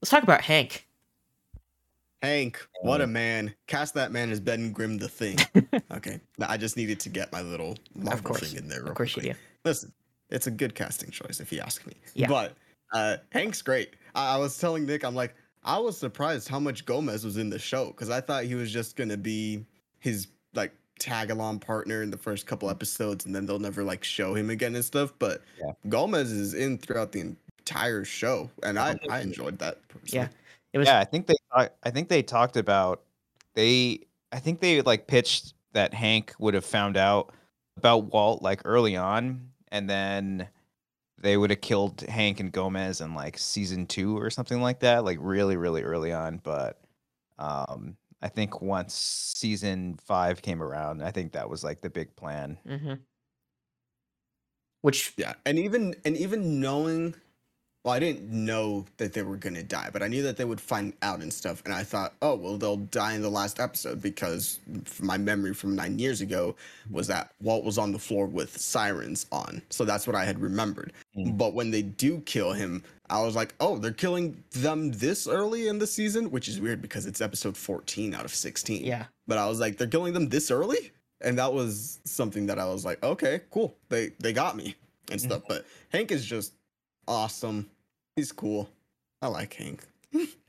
Let's talk about Hank. Hank, what a man. Cast that man as Ben Grimm the Thing. Okay. No, I just needed to get my little thing in there real quick. Of course you do. Listen, it's a good casting choice if you ask me. Yeah. But Hank's great. I was telling Nick, I'm like, I was surprised how much Gomez was in the show, because I thought he was just going to be his, like, tag-along partner in the first couple episodes, and then they'll never like show him again and stuff, but Gomez is in throughout the entire show, and I enjoyed that personally. I think they like pitched that Hank would have found out about Walt like early on, and then they would have killed Hank and Gomez in like season 2 or something like that, like really, really early on. But I think once season 5 came around, I think that was like the big plan. Mm-hmm. Which, yeah, and even knowing, well, I didn't know that they were gonna die, but I knew that they would find out and stuff. And I thought, oh well, they'll die in the last episode, because my memory from 9 years ago was that Walt was on the floor with sirens on, so that's what I had remembered. Mm. But when they do kill him, I was like, oh, they're killing them this early in the season, which is weird because it's episode 14 out of 16. Yeah. But I was like, they're killing them this early? And that was something that I was like, okay, cool. They got me and stuff. But Hank is just awesome. He's cool. I like Hank.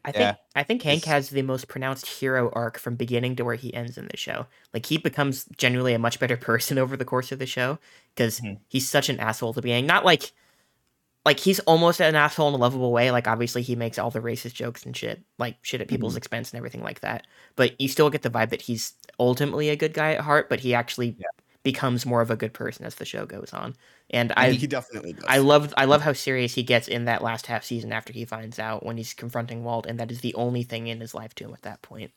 I think Hank has the most pronounced hero arc from beginning to where he ends in the show. Like, he becomes genuinely a much better person over the course of the show, because he's such an asshole to being. Not like... Like, he's almost an asshole in a lovable way. Like, obviously, he makes all the racist jokes and shit. Like, shit at people's expense and everything like that. But you still get the vibe that he's ultimately a good guy at heart, but he actually becomes more of a good person as the show goes on. And he definitely does. I love how serious he gets in that last half season after he finds out, when he's confronting Walt, and that is the only thing in his life to him at that point.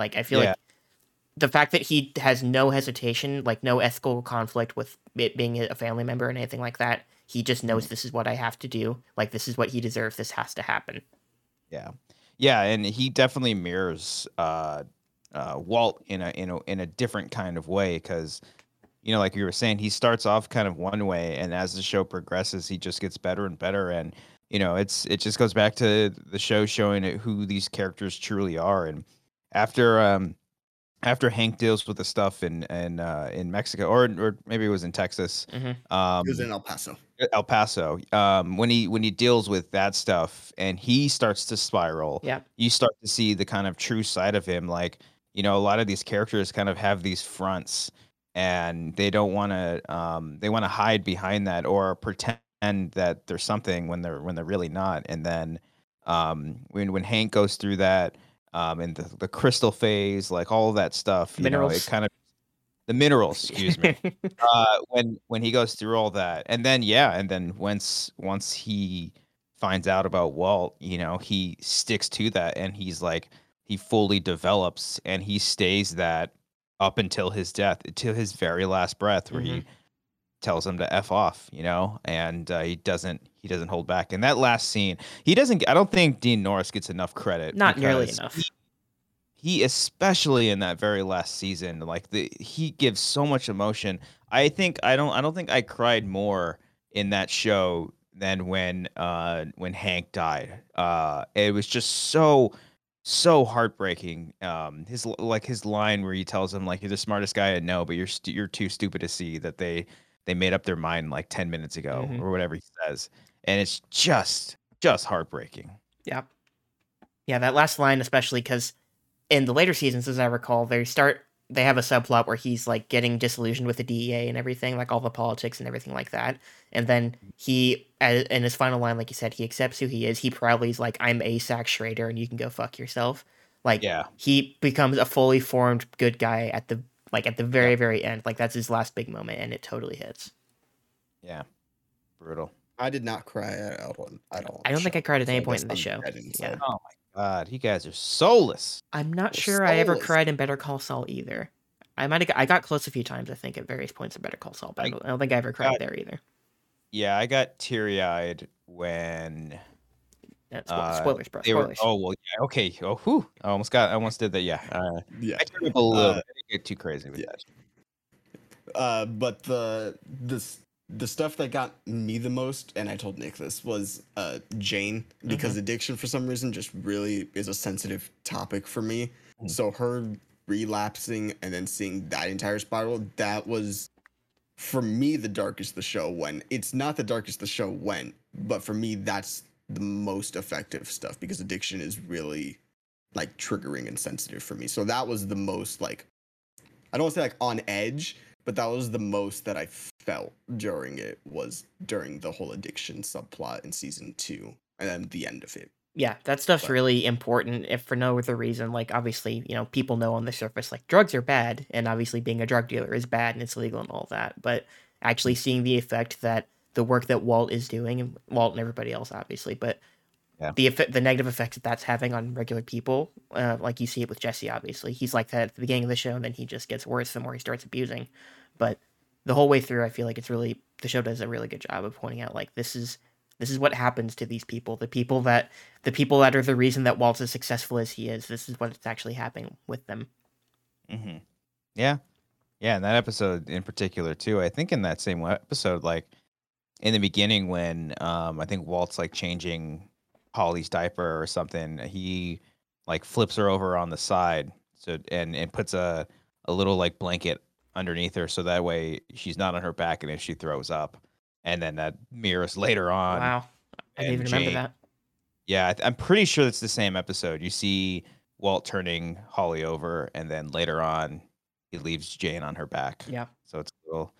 Like, I feel like the fact that he has no hesitation, like no ethical conflict with it being a family member and anything like that. He just knows this is what I have to do. Like, this is what he deserves. This has to happen. Yeah. Yeah. And he definitely mirrors Walt in a different kind of way. Because, you know, like you were saying, he starts off kind of one way, and as the show progresses, he just gets better and better. And, you know, it just goes back to the show showing who these characters truly are. And after Hank deals with the stuff in Mexico, or maybe it was in Texas. Mm-hmm. It was in El Paso. El Paso. When he deals with that stuff and he starts to spiral, you start to see the kind of true side of him. Like, you know, a lot of these characters kind of have these fronts, and they don't want to. They want to hide behind that or pretend that they're something when they're really not. And then when Hank goes through that. And the crystal phase, like all of that stuff, you know, it kind of the minerals, excuse me, when he goes through all that. And then, once he finds out about Walt, you know, he sticks to that, and he's like, he fully develops, and he stays that up until his death, until his very last breath, where he tells him to F off, you know, and he doesn't hold back. And that last scene, I don't think Dean Norris gets enough credit. Not nearly enough. He especially in that very last season, like he gives so much emotion. I don't think I cried more in that show than when Hank died. It was just so heartbreaking. His line where he tells him, like, you're the smartest guy I know, but you're too stupid to see that they made up their mind like 10 minutes ago or whatever he says. And it's just heartbreaking. Yeah. Yeah. That last line, especially because in the later seasons, as I recall, they have a subplot where he's like getting disillusioned with the DEA and everything, like all the politics and everything like that. And then he, in his final line, like you said, he accepts who he is. He proudly is like, I'm A.S.A.C. Schrader and you can go fuck yourself. Like he becomes a fully formed good guy at the very, very end. Like, that's his last big moment, and it totally hits. Yeah. Brutal. I did not cry at all. I don't think I cried at any point in the show. Yeah. Oh, my God. You guys are soulless. I'm not sure soulless. I ever cried in Better Call Saul either. I got close a few times, I think, at various points in Better Call Saul, but I don't think I ever cried there either. Yeah, I got teary-eyed when... spoilers, bro. Okay. Oh, whew. I almost did that. Yeah. I turned up a little bit. I get too crazy with that. But the stuff that got me the most, and I told Nick this, was Jane, because addiction for some reason just really is a sensitive topic for me. Mm-hmm. So her relapsing and then seeing that entire spiral, that was for me the darkest the show went. It's not the darkest the show went, but for me that's the most effective stuff, because addiction is really like triggering and sensitive for me. So that was the most, like, I don't want to say like on edge, but that was the most that I felt during it, was during the whole addiction subplot in season 2 and then the end of it. Yeah, that stuff's really important, if for no other reason. Like, obviously, you know, people know on the surface, like, drugs are bad, and obviously being a drug dealer is bad and it's illegal and all that, but actually seeing the effect that the work that Walt is doing, and Walt and everybody else, obviously, but the negative effects that that's having on regular people, like you see it with Jesse, obviously. He's like that at the beginning of the show, and then he just gets worse the more he starts abusing. But the whole way through, I feel like the show does a really good job of pointing out, like, this is what happens to these people. The people that are the reason that Walt's as successful as he is, this is what's actually happening with them. Mm-hmm. Yeah. Yeah, and that episode in particular, too. I think in that same episode, like, in the beginning, when I think Walt's like changing Polly's diaper or something, he like flips her over on the side, so and puts a little like blanket underneath her, so that way she's not on her back, and if she throws up, and then that mirrors later on. Wow, I didn't even remember that. Yeah, I'm pretty sure it's the same episode. You see Walt turning Holly over, and then later on, he leaves Jane on her back. Yeah, so it's a little.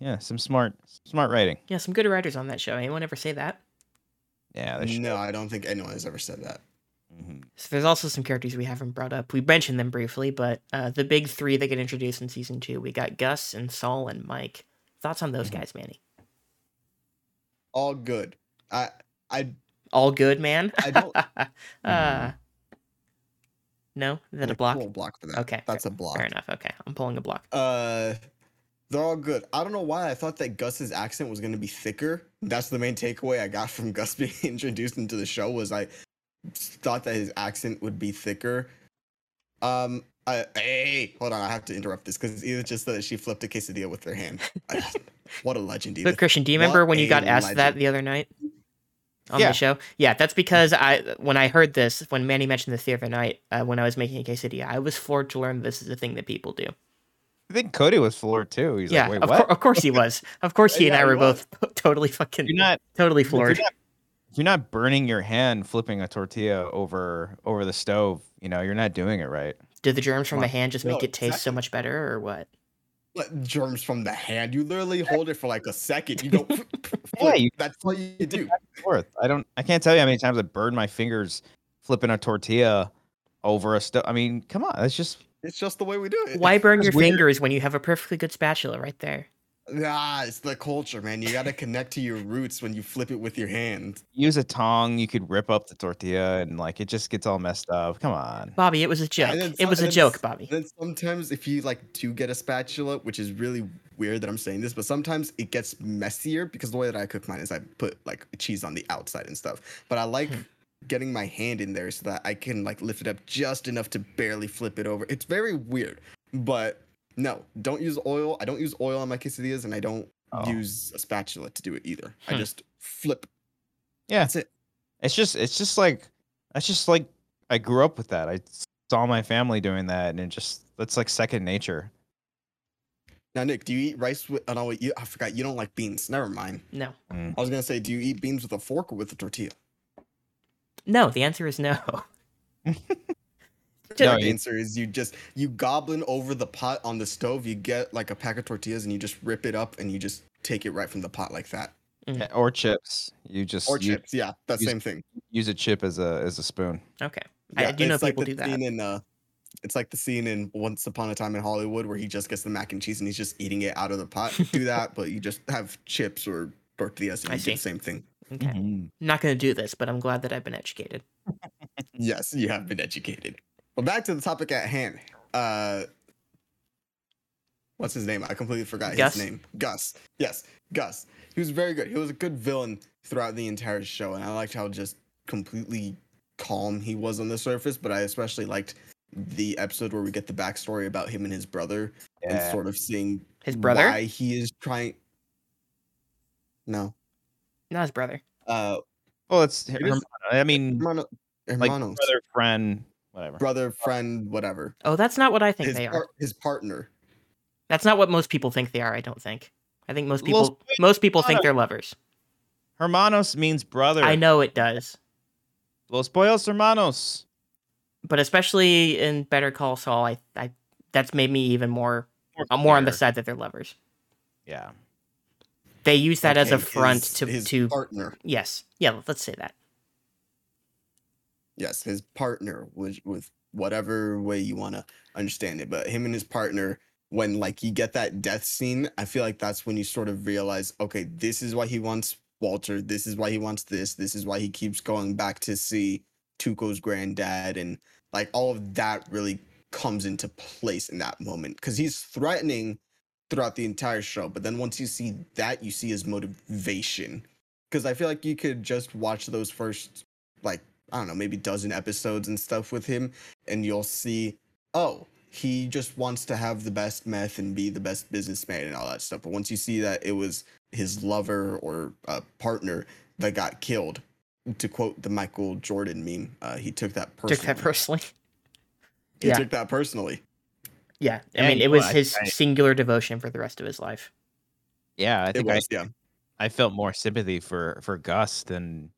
Yeah, some smart writing. Yeah, some good writers on that show. Anyone ever say that? Yeah, no, I don't think anyone has ever said that. Mm-hmm. So there's also some characters we haven't brought up. We mentioned them briefly, but the big three that get introduced in season 2, we got Gus and Saul and Mike. Thoughts on those guys, Manny? All good. All good, man. I don't. No? Is that a block? Pull a block for that. Okay. That's a block. Fair enough. Okay. I'm pulling a block. They're all good. I don't know why I thought that Gus's accent was going to be thicker. That's the main takeaway I got from Gus being introduced into the show, was I thought that his accent would be thicker. Hey, hold on. I have to interrupt this because Edith just said that she flipped a quesadilla with her hand. What a legend, Edith. But Christian, do you remember when you got asked that the other night on the show? Yeah, that's because when I heard this, when Manny mentioned this the other night, when I was making a quesadilla, I was floored to learn this is a thing that people do. I think Cody was floored too. He's like, wait, what? Of course he was. Of course he and I were both totally floored. You're not burning your hand flipping a tortilla over the stove. You know, you're not doing it right. Did the germs from the hand just make it taste so much better, or what? Germs from the hand. You literally hold it for like a second. You go. That's what you do. I can't tell you how many times I burned my fingers flipping a tortilla over a stove. I mean, come on. It's just the way we do it. Why burn your fingers when you have a perfectly good spatula right there? Nah, it's the culture, man. You got to connect to your roots when you flip it with your hand. Use a tong. You could rip up the tortilla, and like it just gets all messed up. Come on, Bobby. It was a joke. It was a joke, Bobby. Then sometimes, if you do get a spatula, which is really weird that I'm saying this, but sometimes it gets messier because the way that I cook mine is I put cheese on the outside and stuff. But I like getting my hand in there so that I can lift it up just enough to barely flip it over. It's very weird, but. No, don't use oil. I don't use oil on my quesadillas, and I don't use a spatula to do it either. I just flip. Yeah, that's it. It's just like I grew up with that. I saw my family doing that, and that's like second nature. Now, Nick, do you eat rice with? I forgot you don't like beans. Never mind. No. I was gonna say, do you eat beans with a fork or with a tortilla? No, the answer is no. The answer is you goblin over the pot on the stove. You get a pack of tortillas and you just rip it up and you just take it right from the pot like that. Mm-hmm. Or chips. Chips. Yeah, same thing. Use a chip as a spoon. Okay, yeah, I do know people do that. It's like the scene in Once Upon a Time in Hollywood where he just gets the mac and cheese and he's just eating it out of the pot. Do that, but you just have chips or tortillas and do the same thing. Okay, I'm not gonna do this, but I'm glad that I've been educated. Yes, you have been educated. Well, back to the topic at hand. What's his name? I completely forgot his name. Gus. Yes, Gus. He was very good. He was a good villain throughout the entire show, and I liked how just completely calm he was on the surface, but I especially liked the episode where we get the backstory about him and his brother and sort of seeing his brother? Why he is trying... No. Not his brother. It's... Hermano. Brother, friend... Whatever. Brother, friend, whatever. Oh, that's not what I think they are. His partner. That's not what most people think they are, I don't think. I think most people think they're lovers. Hermanos means brother. I know it does. Los pollos hermanos. But especially in Better Call Saul, I that's made me even more on the side that they're lovers. Yeah. They use that as a front to his partner. Yes. Yeah, let's say that. Yes, his partner, with whatever way you want to understand it. But him and his partner, when you get that death scene, I feel like that's when you sort of realize, okay, this is why he wants Walter. This is why he wants this. This is why he keeps going back to see Tuco's granddad. And all of that really comes into place in that moment because he's threatening throughout the entire show. But then once you see that, you see his motivation. Because I feel like you could just watch those first, I don't know, maybe dozen episodes and stuff with him, and you'll see, oh, he just wants to have the best meth and be the best businessman and all that stuff. But once you see that it was his lover or partner that got killed, to quote the Michael Jordan meme, he took that personally. Yeah, I mean, it was his singular devotion for the rest of his life. Yeah, I think I felt more sympathy for Gus than...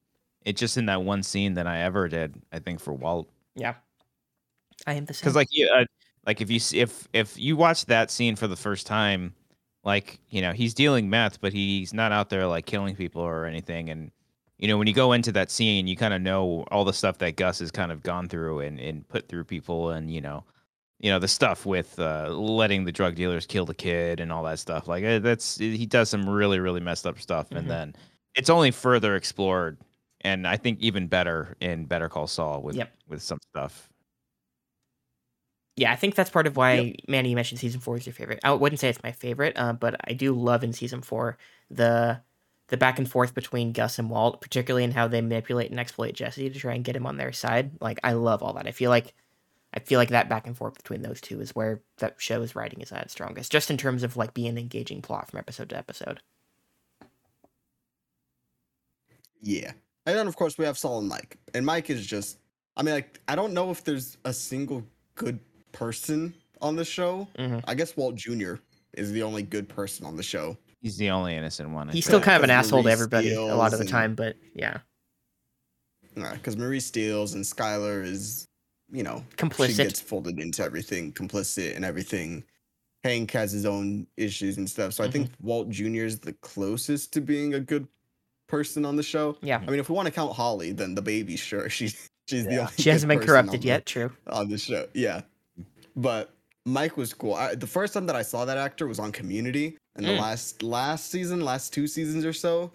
It's just in that one scene than I ever did, I think, for Walt. Yeah, I am the same. Because if you watch that scene for the first time, he's dealing meth, but he's not out there killing people or anything. And when you go into that scene, you kind of know all the stuff that Gus has kind of gone through and put through people, and the stuff with letting the drug dealers kill the kid and all that stuff. He does some really really messed up stuff, and then it's only further explored. And I think even better in Better Call Saul with some stuff. Yeah, I think that's part of why, Manny, you mentioned season 4 is your favorite. I wouldn't say it's my favorite, but I do love in season 4 the back and forth between Gus and Walt, particularly in how they manipulate and exploit Jesse to try and get him on their side. Like, I love all that. I feel like that back and forth between those two is where that show's writing is at its strongest, just in terms of like being an engaging plot from episode to episode. Yeah. And then, of course, we have Saul and Mike. And Mike is just, I mean, like, I don't know if there's a single good person on the show. Mm-hmm. I guess Walt Jr. is the only good person on the show. He's the only innocent one. He's still kind of an asshole to everybody a lot of the time, but yeah. Because Marie steals and Skylar is, you know, complicit. She gets folded into everything, complicit and everything. Hank has his own issues and stuff. So I think Walt Jr. is the closest to being a good person on the show. Yeah. I mean, if we want to count Holly, then the baby, sure. She's the only. She hasn't been corrupted yet, true. On the show, yeah. But Mike was cool. The first time that I saw that actor was on Community, and the last season, last two seasons or so.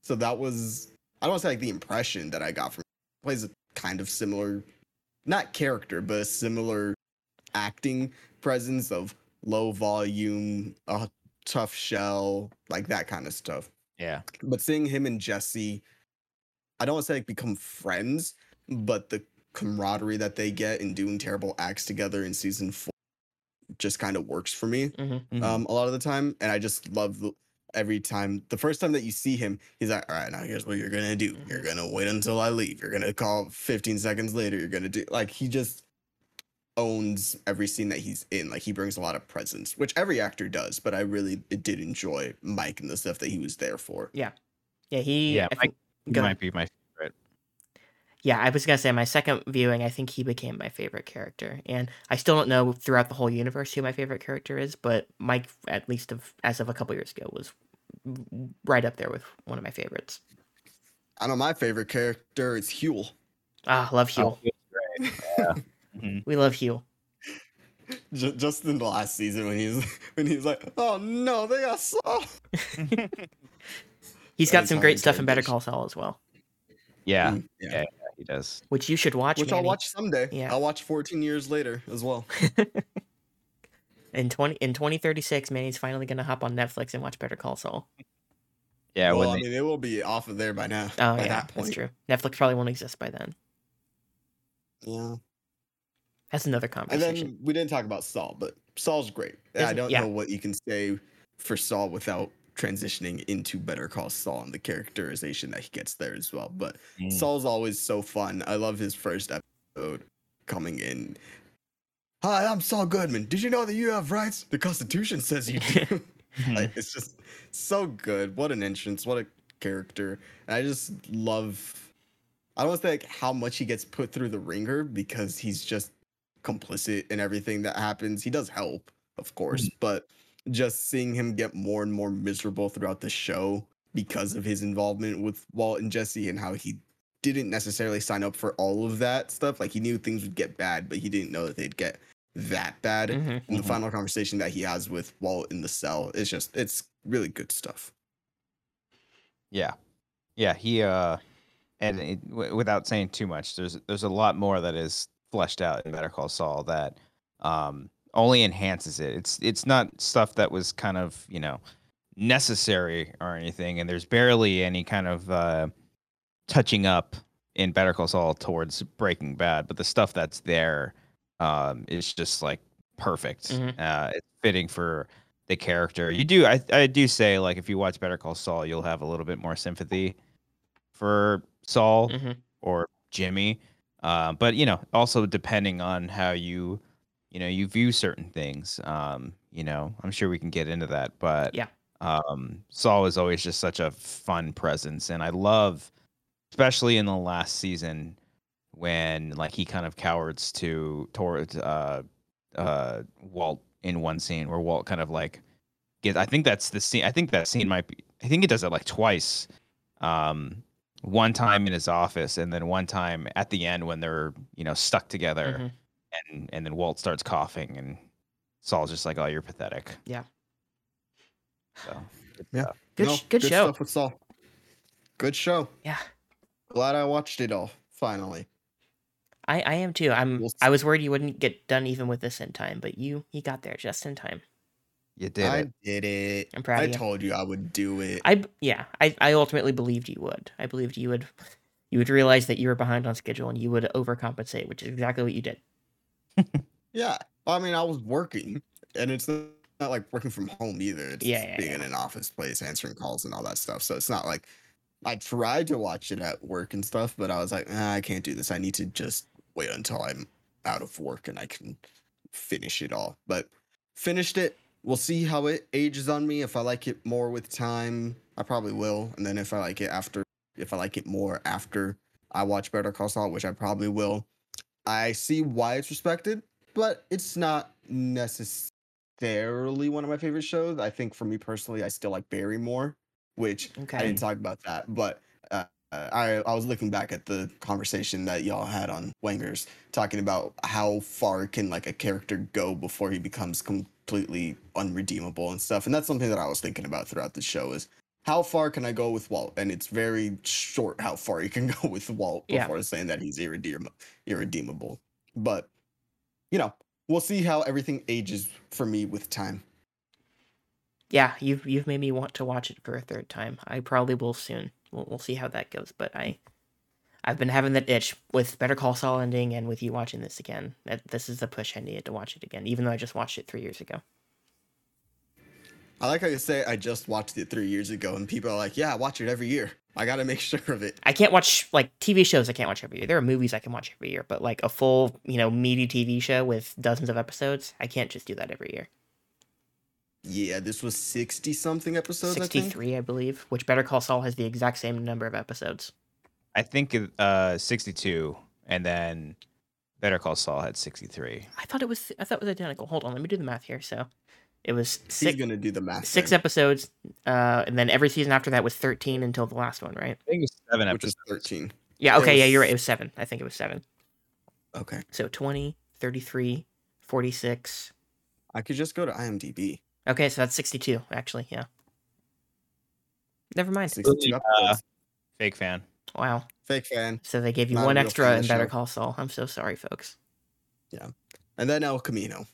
So that was, I don't want to say like the impression that I got from him. He plays a kind of similar, not character, but a similar acting presence of low volume, a tough shell, like that kind of stuff. Yeah. But seeing him and Jesse, I don't want to say like become friends, but the camaraderie that they get in doing terrible acts together in season 4 just kind of works for me a lot of the time. And I just love every time. The first time that you see him, he's like, all right, now here's what you're going to do. You're going to wait until I leave. You're going to call 15 seconds later. You're going to do, like, he just owns every scene that he's in. Like, he brings a lot of presence, which every actor does. But I really did enjoy Mike and the stuff that he was there for. Yeah. Yeah. He might be my favorite. Yeah, I was going to say my second viewing, I think he became my favorite character. And I still don't know throughout the whole universe who my favorite character is, but Mike, at least as of a couple years ago, was right up there with one of my favorites. I know my favorite character is Huel. Ah, love Huel. Oh, yeah. We love Huel. Just in the last season when he's like, oh no, they got Saul. He's got some great stuff in Better Call Saul as well. Yeah. Yeah. He does. Which you should watch. Which Manny. I'll watch someday. Yeah. I'll watch 14 years later as well. In 2036, Manny's finally going to hop on Netflix and watch Better Call Saul. Yeah, well, I mean, they will be off of there by now. Oh, by that point. That's true. Netflix probably won't exist by then. Yeah. That's another conversation. And then we didn't talk about Saul, but Saul's great. I don't know what you can say for Saul without transitioning into Better Call Saul and the characterization that he gets there as well. But Saul's always so fun. I love his first episode coming in. Hi, I'm Saul Goodman. Did you know that you have rights? The Constitution says you do. Like, it's just so good. What an entrance. What a character. And I just love, I don't want to say like how much he gets put through the ringer because he's just complicit in everything that happens. He does help, of course, but just seeing him get more and more miserable throughout the show because of his involvement with Walt and Jesse and how he didn't necessarily sign up for all of that stuff. Like, he knew things would get bad, but he didn't know that they'd get that bad. And the final conversation that he has with Walt in the cell is just, it's really good stuff. Yeah. He, without saying too much, there's a lot more that is fleshed out in Better Call Saul that only enhances it. It's not stuff that was kind of, you know, necessary or anything, and there's barely any kind of touching up in Better Call Saul towards Breaking Bad, but the stuff that's there is just like perfect. It's fitting for the character. You do, I do say, like, if you watch Better Call Saul, you'll have a little bit more sympathy for Saul or Jimmy. But, you know, also depending on how you view certain things, you know, I'm sure we can get into that. But yeah, Saul is always just such a fun presence. And I love, especially in the last season, when like he kind of cowers towards Walt in one scene where Walt kind of like gets, I think that's the scene. I think that scene might be, I think it does it like twice. One time in his office, and then one time at the end when they're, you know, stuck together, and then Walt starts coughing, and Saul's just like, "Oh, you're pathetic." Yeah. So yeah, good show. Stuff with Saul. Good show. Yeah. Glad I watched it all finally. I am too. I was worried you wouldn't get done even with this in time, but you got there just in time. You did. I did it. I'm proud. I told you I would do it. I ultimately believed you would. I believed you would realize that you were behind on schedule and you would overcompensate, which is exactly what you did. Yeah. I mean, I was working, and it's not like working from home either. It's being in an office place, answering calls and all that stuff. So it's not like I tried to watch it at work and stuff, but I was like, I can't do this. I need to just wait until I'm out of work and I can finish it all. But finished it. We'll see how it ages on me. If I like it more with time, I probably will. And then if I like it more after I watch Better Call Saul, which I probably will, I see why it's respected, but it's not necessarily one of my favorite shows. I think for me personally, I still like Barry more, which I didn't talk about that, but I was looking back at the conversation that y'all had on Wangers, talking about how far can like a character go before he becomes completely unredeemable and stuff. And that's something that I was thinking about throughout the show is how far can I go with Walt? And it's very short how far you can go with Walt before saying that he's irredeemable. But, we'll see how everything ages for me with time. Yeah, you've made me want to watch it for a third time. I probably will soon. We'll see how that goes, but I've been having that itch with Better Call Saul ending and with you watching this again. This is the push I needed to watch it again, even though I just watched it 3 years ago. I like how you say I just watched it 3 years ago, and people are like, yeah, I watch it every year. I got to make sure of it. I can't watch, TV shows I can't watch every year. There are movies I can watch every year, but, a full, meaty TV show with dozens of episodes, I can't just do that every year. Yeah, this was 60-something episodes, 63, I think? I believe, which Better Call Saul has the exact same number of episodes. I think 62, and then Better Call Saul had 63. I thought it was identical. Hold on, let me do the math here. So it was six episodes, and then every season after that was 13 until the last one, right? I think it was 7 episodes. Which is 13. Yeah, okay, yeah, you're right. It was 7. I think it was 7. Okay. So 20, 33, 46. I could just go to IMDb. Okay, so that's 62, actually, yeah. Never mind. 62 fake fan. Wow. Fake fan. So they gave you one extra in Better Call Saul. I'm so sorry, folks. Yeah. And then El Camino.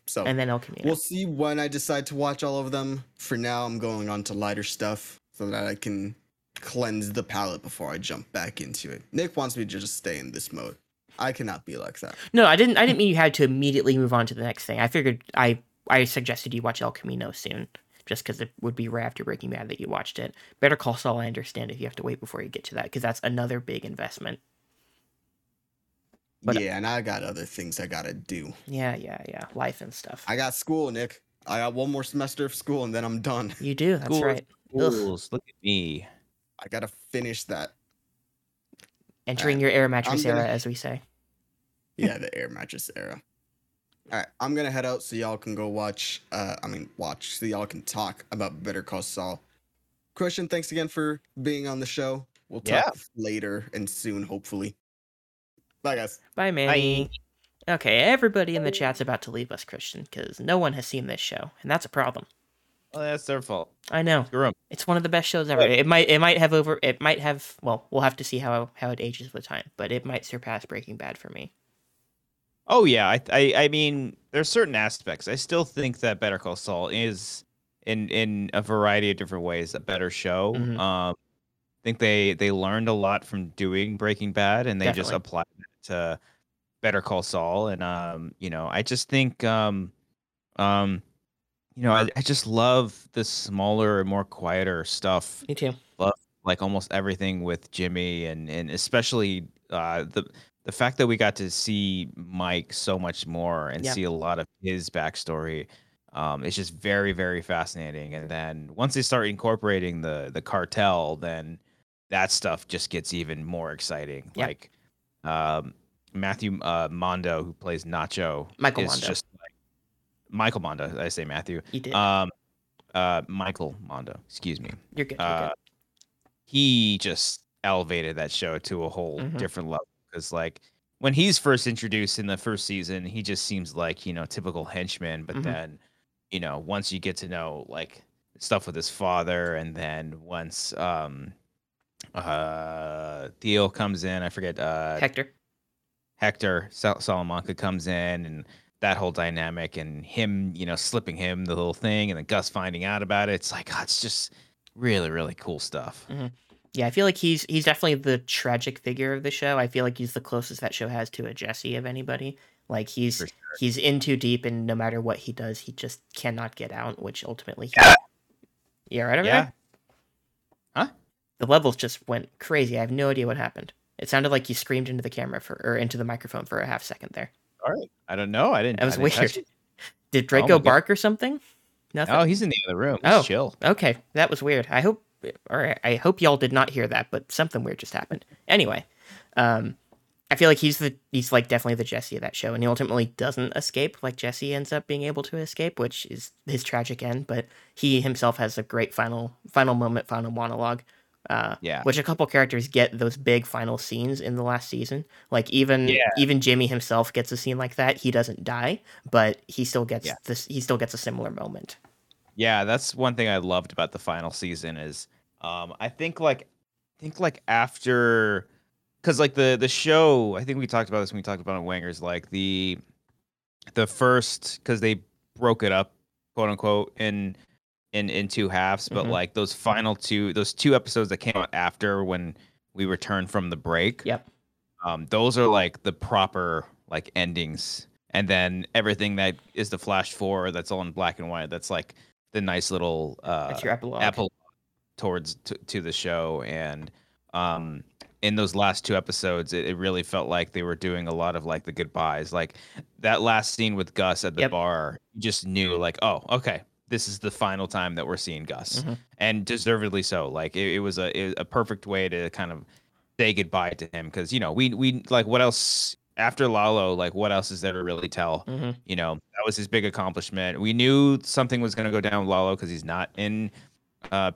We'll see when I decide to watch all of them. For now, I'm going on to lighter stuff so that I can cleanse the palate before I jump back into it. Nick wants me to just stay in this mode. I cannot be like that. No, I didn't mean you had to immediately move on to the next thing. I figured I suggested you watch El Camino soon, just because it would be right after Breaking Bad that you watched it. Better Call Saul, I understand if you have to wait before you get to that, because that's another big investment. But, and I got other things I gotta do. Yeah. Life and stuff. I got school, Nick. I got one more semester of school, and then I'm done. You do, that's school, right. Schools, look at me. I gotta finish that. Entering your air mattress era, as we say. Yeah, the air mattress era. All right, I'm going to head out so y'all can go watch, so y'all can talk about Better Call Saul. Christian, thanks again for being on the show. We'll talk later and soon, hopefully. Bye, guys. Bye, Manny. Bye. Okay, everybody in the chat's about to leave us, Christian, because no one has seen this show, and that's a problem. Well, that's their fault. I know. It's one of the best shows ever. Right. It might have, we'll have to see how it ages with time, but it might surpass Breaking Bad for me. Oh, yeah. I mean, there's certain aspects. I still think that Better Call Saul is, in a variety of different ways, a better show. Mm-hmm. I think they learned a lot from doing Breaking Bad, and they just applied it to Better Call Saul. And, I just think, I just love the smaller and more quieter stuff. Me too. Love, almost everything with Jimmy and especially the fact that we got to see Mike so much more and see a lot of his backstory, it's just very, very fascinating. And then once they start incorporating the cartel, then that stuff just gets even more exciting. Yep. Matthew Mondo, who plays Nacho, Michael Mondo. I say Matthew. You did. Michael Mondo. Excuse me. You're good. He just elevated that show to a whole different level. Because when he's first introduced in the first season, he just seems like, typical henchman. But then, once you get to know stuff with his father, and then once Theo comes in, I forget. Hector. Hector Salamanca comes in and that whole dynamic and him, you know, slipping him the little thing and then Gus finding out about it. It's like, oh, it's just really, really cool stuff. Mm-hmm. Yeah, I feel like he's definitely the tragic figure of the show. I feel like he's the closest that show has to a Jesse of anybody. Like he's in too deep, and no matter what he does, he just cannot get out, which ultimately... Yeah, right over there? Huh? The levels just went crazy. I have no idea what happened. It sounded like you screamed into the camera or into the microphone for a half second there. All right. I don't know. I didn't. That was weird. Did Draco bark or something? Nothing. Oh, he's in the other room. He's chill. Okay. That was weird. I hope y'all did not hear that, but something weird just happened. Anyway, I feel like he's like definitely the Jesse of that show, and he ultimately doesn't escape. Like Jesse ends up being able to escape, which is his tragic end, but he himself has a great final moment, final monologue. Which a couple characters get those big final scenes in the last season. Like even Jimmy himself gets a scene like that. He doesn't die, but he still gets this. He still gets a similar moment. Yeah, that's one thing I loved about the final season is I think after, because like the show, I think we talked about this when we talked about it on Wangers, like the first, because they broke it up, quote unquote, in two halves, but like those two episodes that came out after when we returned from the break, those are like the proper like endings, and then everything that is the flash forward that's all in black and white, that's like the nice little epilogue towards to the show. And in those last two episodes, it really felt like they were doing a lot of like the goodbyes, like that last scene with Gus at the bar. You just knew like, oh, okay, this is the final time that we're seeing Gus, and deservedly so. Like it was a perfect way to kind of say goodbye to him, because you know we like, what else after Lalo? Like what else is there to really tell? You know, that was his big accomplishment. We knew something was going to go down with Lalo because he's not in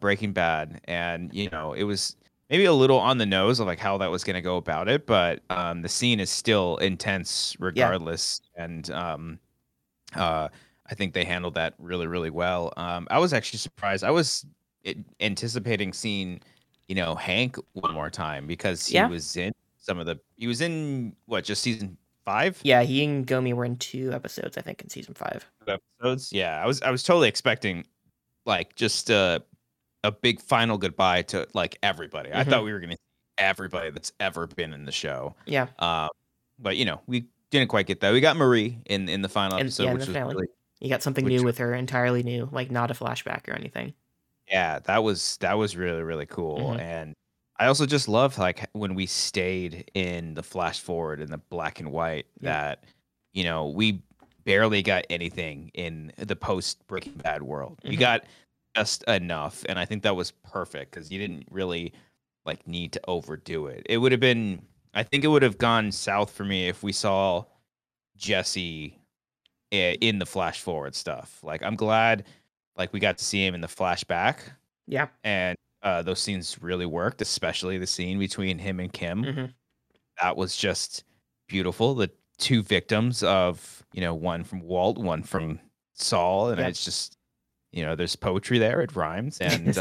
Breaking Bad, and you know it was maybe a little on the nose of like how that was going to go about it, but the scene is still intense regardless, and I think they handled that really, really well. I was actually surprised. I was anticipating seeing, you know, Hank one more time, because he was in he was in just season 5? Yeah, he and Gomi were in 2 episodes, I think, in season 5. 2 episodes? Yeah, I was totally expecting like just a big final goodbye to like everybody. I thought we were going to see everybody that's ever been in the show. Yeah. But you know, we didn't quite get that. We got Marie in the final episode, which was really... You got something new with her, entirely new, like not a flashback or anything. Yeah, that was really, really cool. And I also just loved like when we stayed in the flash forward and the black and white, that, you know, we barely got anything in the post Breaking Bad world. We got just enough. And I think that was perfect, because you didn't really like need to overdo it. It would have been, I think it would have gone south for me if we saw Jesse in the flash forward stuff. Like I'm glad like we got to see him in the flashback, and those scenes really worked, especially the scene between him and Kim. That was just beautiful, the two victims of, you know, one from Walt, one from Saul, and it's just, you know, there's poetry there, it rhymes, and just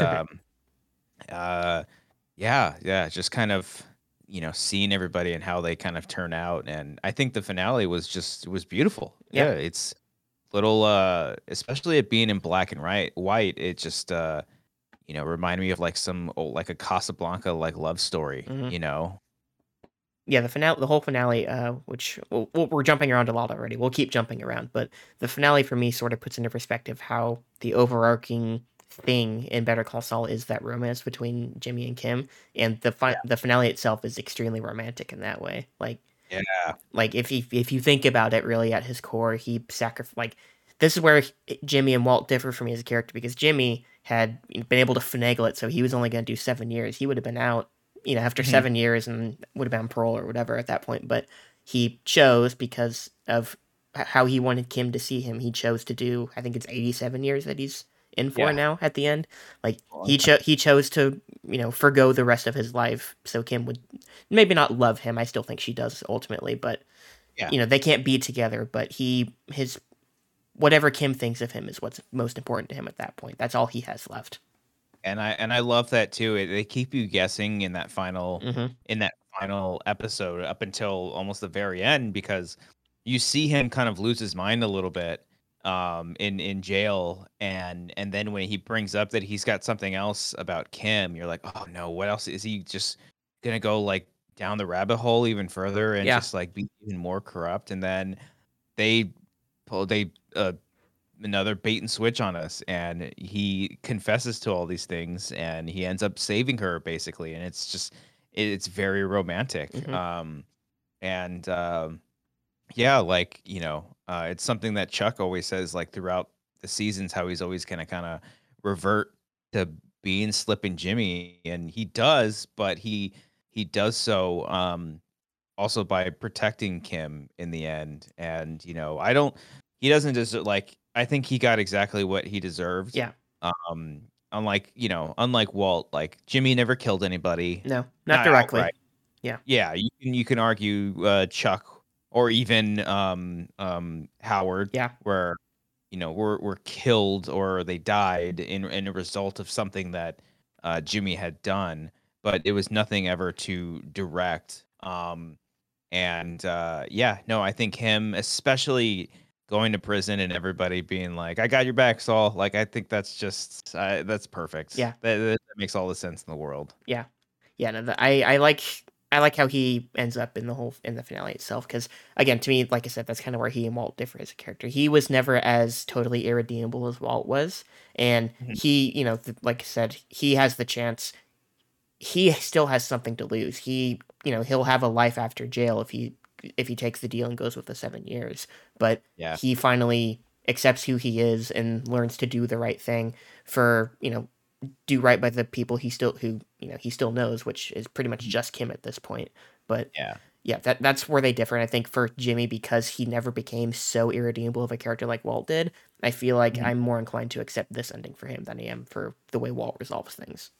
kind of, you know, seeing everybody and how they kind of turn out. And I think the finale was beautiful. Yeah. It's little, especially it being in black and white, it just, you know, reminded me of like some old, like a Casablanca, like love story, you know? Yeah. The finale, the whole finale, which we're jumping around a lot already. We'll keep jumping around, but the finale for me sort of puts into perspective how the overarching thing in Better Call Saul is that romance between Jimmy and Kim, and the finale itself is extremely romantic in that way. Like, like if you think about it, really at his core, he sacrificed. Like, this is where Jimmy and Walt differ from me as a character, because Jimmy had been able to finagle it, so he was only going to do 7 years. He would have been out, you know, after 7 years, and would have been on parole or whatever at that point. But he chose, because of how he wanted Kim to see him, he chose to do, I think it's 87 years that he's in for now at the end. Like he chose to, you know, forgo the rest of his life so Kim would maybe not love him. I still think she does ultimately, but you know, they can't be together, but his whatever Kim thinks of him is what's most important to him at that point. That's all he has left. And I love that too. They keep you guessing in that final final episode up until almost the very end, because you see him kind of lose his mind a little bit in jail, and then when he brings up that he's got something else about Kim, you're like, oh no, what else is he just gonna go like down the rabbit hole even further and just like be even more corrupt? And then they pull another bait and switch on us, and he confesses to all these things and he ends up saving her basically, and it's just it's very romantic. Mm-hmm. It's something that Chuck always says, like throughout the seasons, how he's always going to kind of revert to being Slippin' Jimmy, and he does, but he does so also by protecting Kim in the end. And he doesn't deserve, like, I think he got exactly what he deserved. Yeah. Unlike Walt, like Jimmy never killed anybody. No, not directly. Outright. Yeah. Yeah. You can argue Chuck or even Howard. Yeah. Where, were killed or they died in a result of something that Jimmy had done, but it was nothing ever too direct. I think him, especially going to prison and everybody being like, I got your back, Saul. Like, I think that's just, that's perfect. Yeah. That makes all the sense in the world. Yeah. Yeah. No, I like how he ends up in the finale itself. Cause again, to me, like I said, that's kind of where he and Walt differ as a character. He was never as totally irredeemable as Walt was. And he, like I said, he has the chance. He still has something to lose. He, he'll have a life after jail if he takes the deal and goes with the 7 years, but he finally accepts who he is and learns to do the right thing do right by the people he still knows, which is pretty much just Kim at this point. But that's where they differ. And I think for Jimmy, because he never became so irredeemable of a character like Walt did, I feel like I'm more inclined to accept this ending for him than I am for the way Walt resolves things.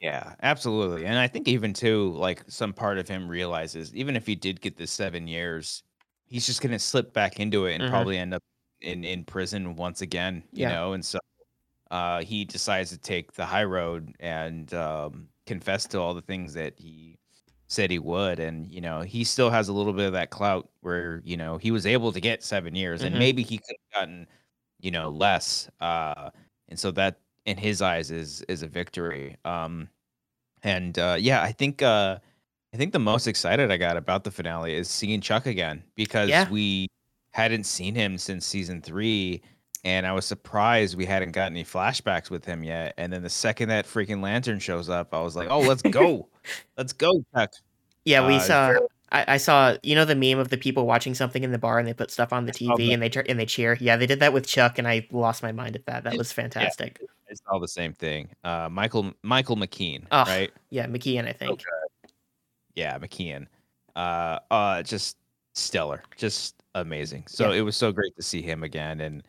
Yeah, absolutely. And I think even too, like, some part of him realizes even if he did get the 7 years, he's just going to slip back into it and probably end up in prison once again, you know? And so he decides to take the high road and confess to all the things that he said he would. And, he still has a little bit of that clout where, he was able to get 7 years and maybe he could have gotten, less. And so that, in his eyes, is a victory. I think the most excited I got about the finale is seeing Chuck again, because we hadn't seen him since season 3, and I was surprised we hadn't gotten any flashbacks with him yet. And then the second that freaking lantern shows up, I was like, oh, let's go. Let's go, Chuck. Yeah, we saw... I saw, the meme of the people watching something in the bar and they put stuff on the TV and they cheer. Yeah, they did that with Chuck, and I lost my mind at that. That was fantastic. Yeah, it's all the same thing. Michael McKean, right? Yeah, McKean, I think. Okay. Yeah, McKean. Just stellar, just amazing. So it was so great to see him again, and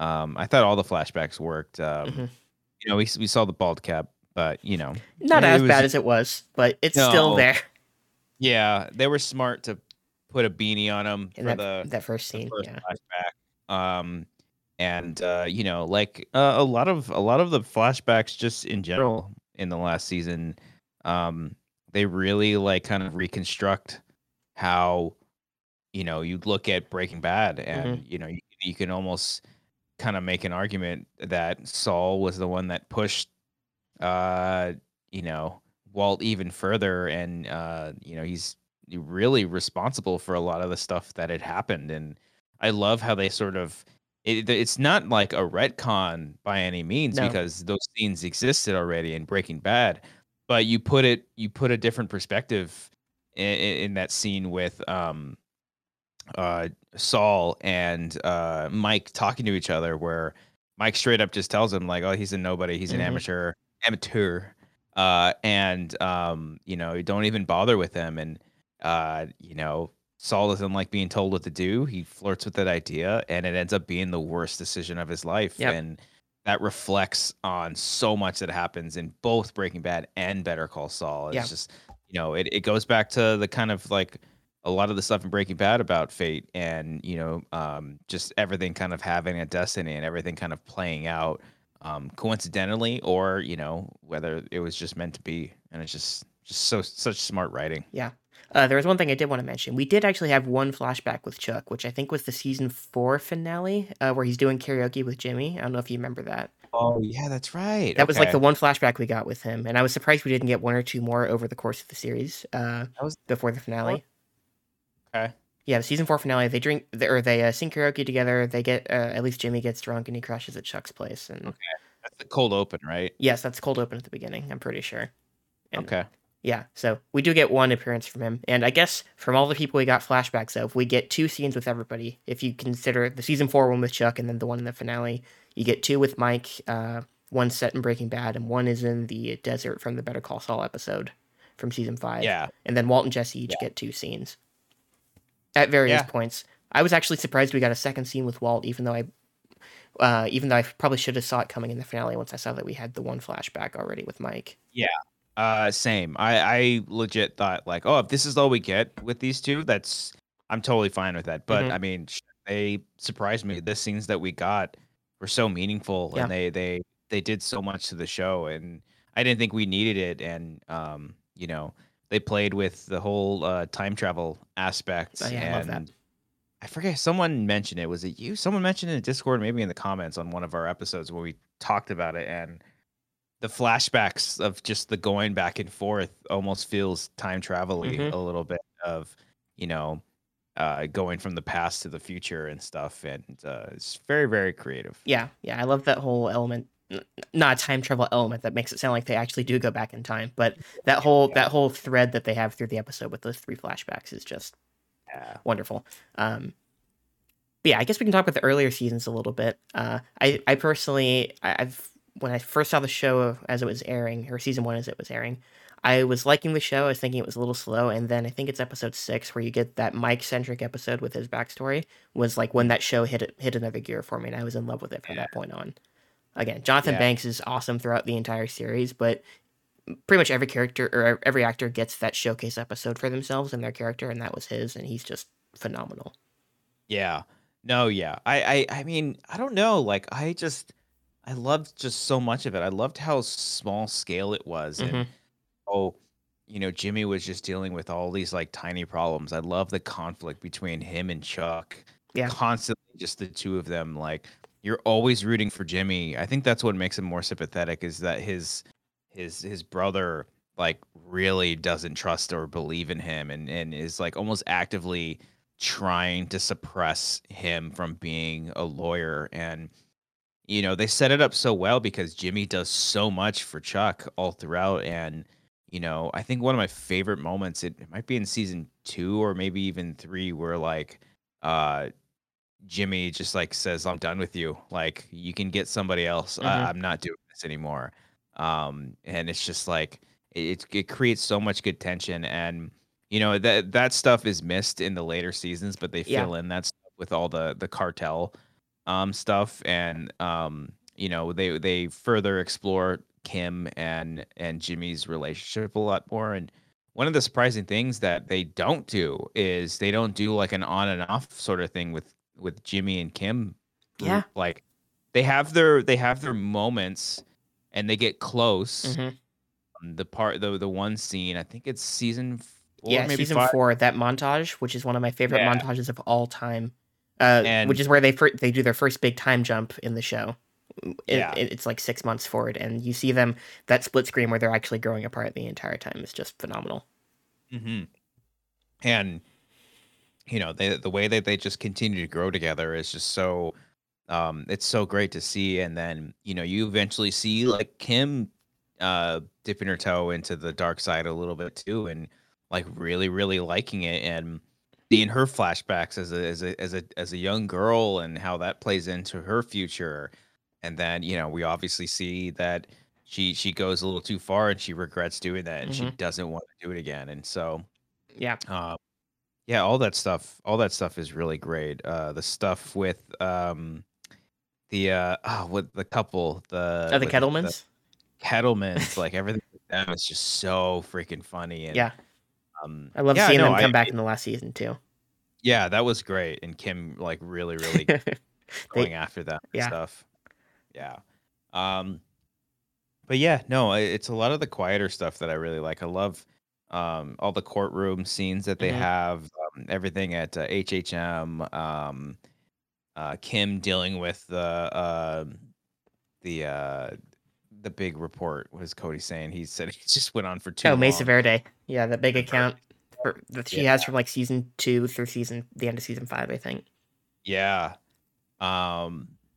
I thought all the flashbacks worked. We saw the bald cap, but not as bad as it was, but it's still there. Yeah, they were smart to put a beanie on him in for that first scene. Flashback. A lot of the flashbacks just in general in the last season, they really like kind of reconstruct how you look at Breaking Bad, and you can almost kind of make an argument that Saul was the one that pushed, Walt even further, and he's really responsible for a lot of the stuff that had happened. And I love how they sort of it's not like a retcon by any means, because those scenes existed already in Breaking Bad, but you put a different perspective in that scene with Saul and Mike talking to each other, where Mike straight up just tells him, like, oh, he's a nobody, he's an amateur. Don't even bother with him. And, Saul doesn't like being told what to do. He flirts with that idea, and it ends up being the worst decision of his life. Yep. And that reflects on so much that happens in both Breaking Bad and Better Call Saul. It's just, it goes back to the kind of like a lot of the stuff in Breaking Bad about fate and, just everything kind of having a destiny and everything kind of playing out coincidentally, or whether it was just meant to be. And it's just Just such smart writing. Yeah. There was one thing I did want to mention. We did actually have one flashback with Chuck, which I think was the season 4 finale, where he's doing karaoke with Jimmy. I don't know if you remember that. Oh, yeah, that's right. That was like the one flashback we got with him. And I was surprised we didn't get one or two more over the course of the series before the finale. Okay. Yeah, the season 4 finale, they sing karaoke together. They get, at least Jimmy gets drunk and he crashes at Chuck's place. And okay. That's the cold open, right? Yes, that's cold open at the beginning, I'm pretty sure. And, okay. Yeah, so we do get one appearance from him. And I guess from all the people we got flashbacks of, we get 2 scenes with everybody. If you consider the season 4 one with Chuck and then the one in the finale, you get 2 with Mike, one set in Breaking Bad, and one is in the desert from the Better Call Saul episode from season 5. Yeah. And then Walt and Jesse each get 2 scenes at various points. I was actually surprised we got a second scene with Walt, even though I probably should have saw it coming in the finale once I saw that we had the one flashback already with Mike. Yeah. Same. I legit thought like, oh, if this is all we get with these two, I'm totally fine with that. But I mean, they surprised me. The scenes that we got were so meaningful, and they did so much to the show, and I didn't think we needed it. And they played with the whole time travel aspect. Oh, yeah, and I love that. I forget, someone mentioned it. Was it you? Someone mentioned it in Discord, maybe in the comments on one of our episodes where we talked about it, and the flashbacks of just the going back and forth almost feels time travel-y a little bit of, going from the past to the future and stuff. And it's very, very creative. Yeah. Yeah. I love that whole element, not a time travel element that makes it sound like they actually do go back in time, but that whole thread that they have through the episode with those 3 flashbacks is just wonderful. But yeah, I guess we can talk about the earlier seasons a little bit. I personally, when I first saw the show as it was airing, or season 1 as it was airing, I was liking the show. I was thinking it was a little slow. And then I think it's episode 6 where you get that Mike-centric episode with his backstory was like when that show hit another gear for me. And I was in love with it from that point on. Again, Jonathan Banks is awesome throughout the entire series, but pretty much every character or every actor gets that showcase episode for themselves and their character. And that was his, and he's just phenomenal. Yeah. No. Yeah. I mean, I don't know. Like I loved just so much of it. I loved how small scale it was. And Jimmy was just dealing with all these like tiny problems. I love the conflict between him and Chuck. Yeah. Constantly just the two of them. Like you're always rooting for Jimmy. I think that's what makes him more sympathetic is that his brother like really doesn't trust or believe in him and is like almost actively trying to suppress him from being a lawyer. And they set it up so well because Jimmy does so much for Chuck all throughout. And, I think one of my favorite moments, it might be in season 2 or maybe even 3, where like Jimmy just like says, I'm done with you. Like you can get somebody else. I'm not doing this anymore. And it's just like it creates so much good tension. And, that stuff is missed in the later seasons, but they fill in that stuff with all the cartel stuff, and they further explore Kim and Jimmy's relationship a lot more. And one of the surprising things that they don't do is they don't do like an on and off sort of thing with Jimmy and Kim. Yeah, like they have their moments and they get close. The one scene, I think it's season 4, maybe season 5. 4, that montage, which is one of my favorite montages of all time. Which is where they do their first big time jump in the show. It's like 6 months forward, and you see them, that split screen where they're actually growing apart the entire time is just phenomenal. And the way that they just continue to grow together is just so it's so great to see. And then you eventually see like Kim dipping her toe into the dark side a little bit too, and like really really liking it, and seeing her flashbacks as a young girl and how that plays into her future. And then we obviously see that she goes a little too far and she regrets doing that, and she doesn't want to do it again. And so all that stuff is really great. The stuff with the Kettlemans like everything with them is just so freaking funny. And I love seeing them come back in the last season too. Yeah, that was great. And Kim like really, really going after that stuff. Yeah. But it's a lot of the quieter stuff that I really like. I love all the courtroom scenes that they have, everything at HHM, Kim dealing with the big report. What is Cody saying? He said he just went on for too long. Mesa Verde. Yeah, the big account that she has from like season 2 through the end of season 5, I think. Yeah.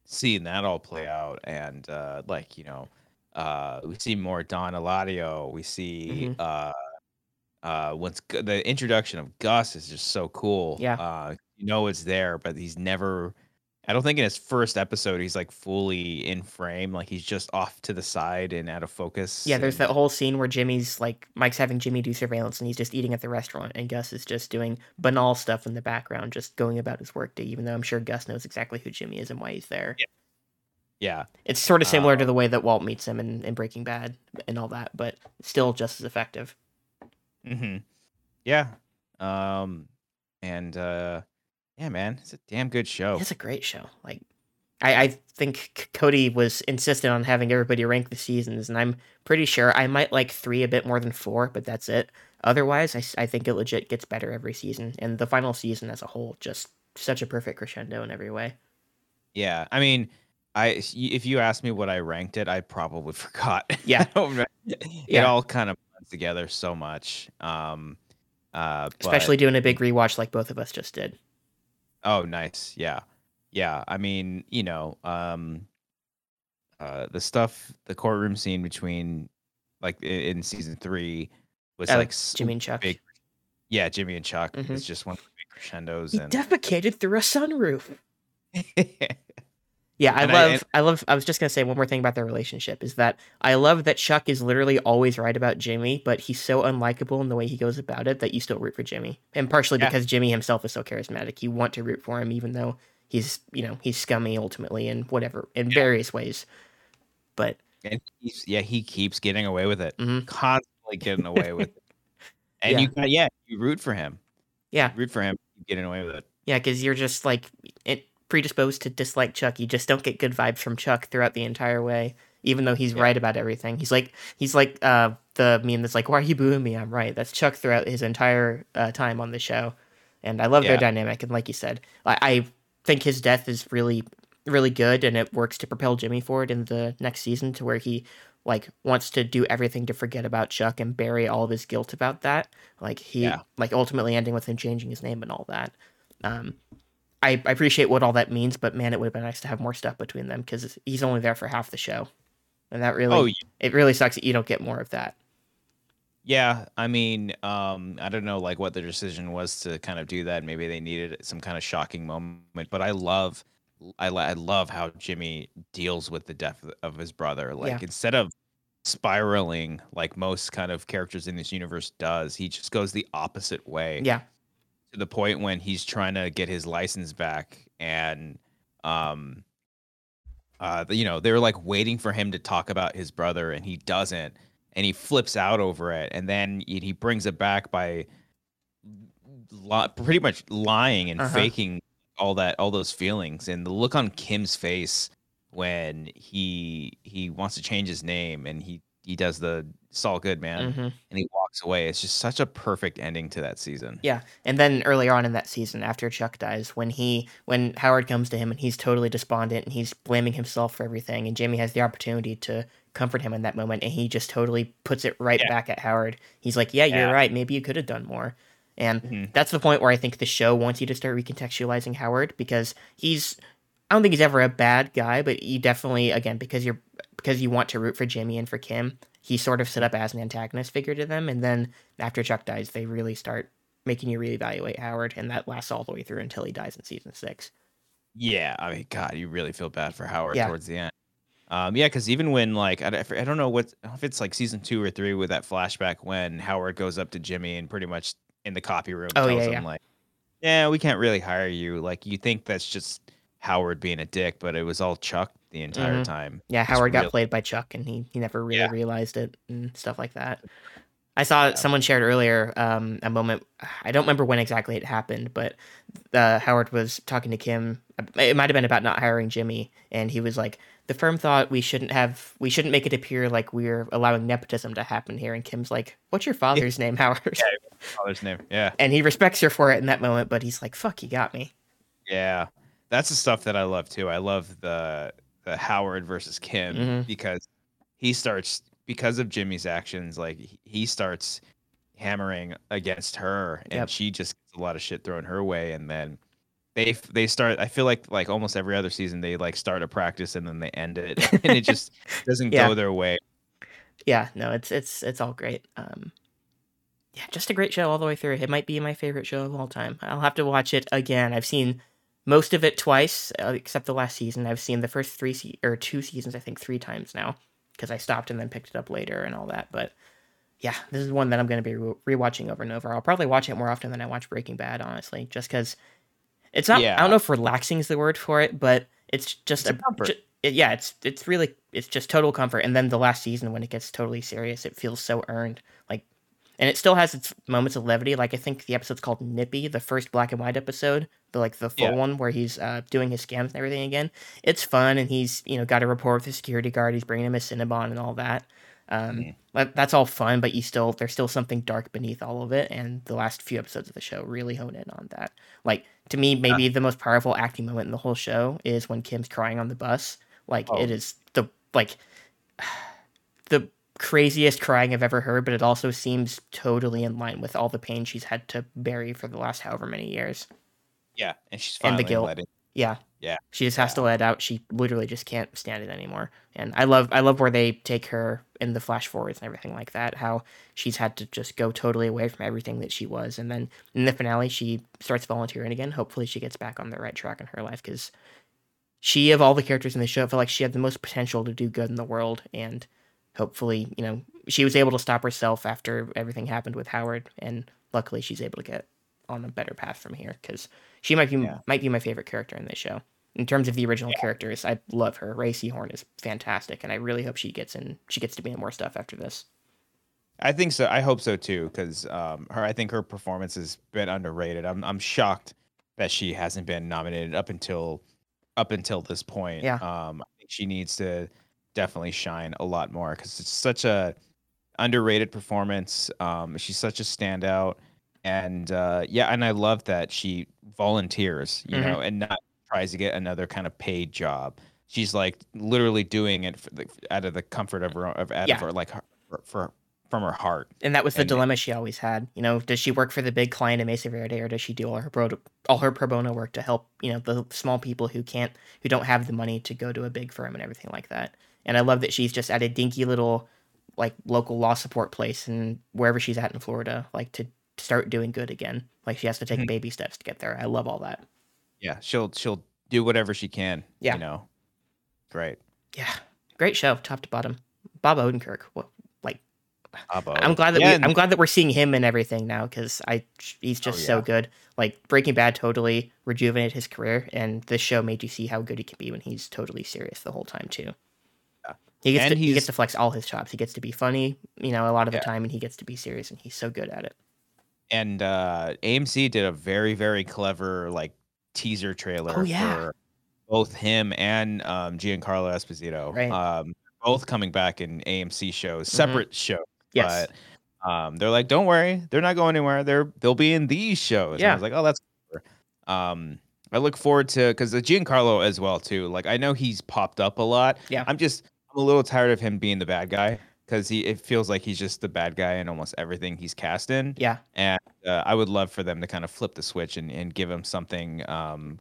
Seeing that all play out, and like, you know, we see more Don Eladio. We see the introduction of Gus is just so cool. Yeah. You know it's there, but he's never, I don't think in his first episode he's like fully in frame. Like he's just off to the side and out of focus. Yeah, there's that whole scene where Jimmy's like, Mike's having Jimmy do surveillance and he's just eating at the restaurant, and Gus is just doing banal stuff in the background, just going about his workday, even though I'm sure Gus knows exactly who Jimmy is and why he's there. Yeah. Yeah, it's sort of similar to the way that Walt meets him in Breaking Bad and all that, but still just as effective. Mm-hmm. Yeah. Yeah, man, it's a damn good show. It's a great show. Like, I think Cody was insistent on having everybody rank the seasons, and I'm pretty sure I might like 3 a bit more than 4, but that's it. Otherwise, I think it legit gets better every season, and the final season as a whole, just such a perfect crescendo in every way. Yeah, I mean, if you asked me what I ranked it, I probably forgot. Yeah. It all kind of blends together so much. Especially doing a big rewatch like both of us just did. Oh, nice. Yeah. Yeah. I mean, you know, the courtroom scene between like in season 3 was like Jimmy and Chuck. Yeah. Jimmy and Chuck is just one of the big crescendos. He defecated through a sunroof. Yeah, I was just going to say one more thing about their relationship is that I love that Chuck is literally always right about Jimmy, but he's so unlikable in the way he goes about it that you still root for Jimmy. And partially because Jimmy himself is so charismatic. You want to root for him, even though he's scummy ultimately and whatever in various ways. But and he keeps getting away with it. Mm-hmm. Constantly getting away with it. And you root for him. Yeah. You root for him getting away with it. Yeah, because you're just like predisposed to dislike Chuck. You just don't get good vibes from Chuck throughout the entire way, even though he's right about everything. He's like the meme that's like, why are you booing me? I'm right. That's Chuck throughout his entire time on the show, and I love their dynamic. And like you said, I think his death is really, really good, and it works to propel Jimmy forward in the next season to where he like wants to do everything to forget about Chuck and bury all of his guilt about that. Like he ultimately ending with him changing his name and all that. I appreciate what all that means, but man, it would have been nice to have more stuff between them because he's only there for half the show, and that really it really sucks that you don't get more of that. Yeah, I mean, I don't know like what their decision was to kind of do that. Maybe they needed some kind of shocking moment, but I love how Jimmy deals with the death of his brother. Like instead of spiraling like most kind of characters in this universe does, he just goes the opposite way. Yeah. To the point when he's trying to get his license back, and you know, they're like waiting for him to talk about his brother, and he doesn't, and he flips out over it, and then he brings it back by pretty much lying and faking all those feelings. And the look on Kim's face when he wants to change his name, and he does the "It's all good, man," and he walks away. It's just such a perfect ending to that season. Yeah, and then earlier on in that season, after Chuck dies, when Howard comes to him and he's totally despondent and he's blaming himself for everything, and Jimmy has the opportunity to comfort him in that moment, and he just totally puts it right back at Howard. He's like, "Yeah, you're right. Maybe you could have done more." And that's the point where I think the show wants you to start recontextualizing Howard, because I don't think he's ever a bad guy, but you definitely, again, because you want to root for Jimmy and for Kim, he's sort of set up as an antagonist figure to them. And then after Chuck dies, they really start making you reevaluate Howard, and that lasts all the way through until he dies in season 6. Yeah, I mean, God, you really feel bad for Howard towards the end. Because even when, like, I don't know if it's like season 2 or 3 with that flashback when Howard goes up to Jimmy and pretty much in the copy room tells him, like, yeah, we can't really hire you. Like, you think that's just Howard being a dick, but it was all Chuck the entire time. Yeah, Howard got played by Chuck, and he never really realized it and stuff like that. I saw someone shared earlier a moment. I don't remember when exactly it happened, but Howard was talking to Kim. It might have been about not hiring Jimmy, and he was like, "The firm thought we shouldn't make it appear like we're allowing nepotism to happen here." And Kim's like, "What's your father's name, Howard?" Yeah, father's name. Yeah. And he respects her for it in that moment, but he's like, "Fuck, you got me." Yeah, that's the stuff that I love too. I love the Howard versus Kim because he starts. Because of Jimmy's actions, like he starts hammering against her, and she just gets a lot of shit thrown her way. And then they start. I feel like almost every other season they like start a practice and then they end it, and it just doesn't go their way. Yeah, no, it's all great. Yeah, just a great show all the way through. It might be my favorite show of all time. I'll have to watch it again. I've seen most of it twice, except the last season. I've seen the first two seasons, I think, 3 times now. Because I stopped and then picked it up later and all that. But yeah, this is one that I'm going to be rewatching over and over. I'll probably watch it more often than I watch Breaking Bad, honestly, just because it's not, I don't know if relaxing is the word for it, but it's just it's a comfort. It's just total comfort. And then the last season when it gets totally serious, it feels so earned. Like, and it still has its moments of levity. Like I think the episode's called Nippy, the first black and white episode, the full one where he's doing his scams and everything again. It's fun, and he's got a rapport with the security guard. He's bringing him his Cinnabon and all that. That's all fun, but there's still something dark beneath all of it. And the last few episodes of the show really hone in on that. Like to me, maybe the most powerful acting moment in the whole show is when Kim's crying on the bus. Like it is the craziest crying I've ever heard, but it also seems totally in line with all the pain she's had to bury for the last however many years. Yeah, and she's finally let it. Yeah. She just has to let it out. She literally just can't stand it anymore. And I love where they take her in the flash forwards and everything like that, how she's had to just go totally away from everything that she was. And then in the finale, she starts volunteering again. Hopefully she gets back on the right track in her life, because she, of all the characters in the show, felt like she had the most potential to do good in the world. And hopefully, she was able to stop herself after everything happened with Howard, and luckily she's able to get on a better path from here, because she might be my favorite character in this show. In terms of the original characters, I love her. Ray Seahorn is fantastic, and I really hope she gets to be in more stuff after this. I think so. I hope so too, because I think her performance has been underrated. I'm shocked that she hasn't been nominated up until this point. Yeah. I think she needs to definitely shine a lot more, because it's such a underrated performance. She's such a standout, and and I love that she volunteers, and not tries to get another kind of paid job. She's like literally doing it out of the comfort of her own, from her heart. And that was the dilemma she always had. Does she work for the big client in Mesa Verde, or does she do all her pro bono work to help the small people who don't have the money to go to a big firm and everything like that? And I love that she's just at a dinky little like local law support place and wherever she's at in Florida, like to start doing good again. Like she has to take baby steps to get there. I love all that. Yeah, she'll do whatever she can. Yeah, great. Yeah, great show, top to bottom. Bob Odenkirk. I'm glad that we're seeing him in everything now, because he's just so good. Like Breaking Bad totally rejuvenated his career, and this show made you see how good he can be when he's totally serious the whole time too. Yeah. He gets to flex all his chops. He gets to be funny, a lot of the time, and he gets to be serious, and he's so good at it. And AMC did a very, very clever like teaser trailer for both him and Giancarlo Esposito, right. Both coming back in AMC shows, separate shows. Yes. But they're like, don't worry, they're not going anywhere. They'll be in these shows. Yeah. And I was like, oh, that's cool. I look forward to, because the Giancarlo as well too. Like I know he's popped up a lot. Yeah. I'm a little tired of him being the bad guy, because it feels like he's just the bad guy in almost everything he's cast in. Yeah. And I would love for them to kind of flip the switch and give him something,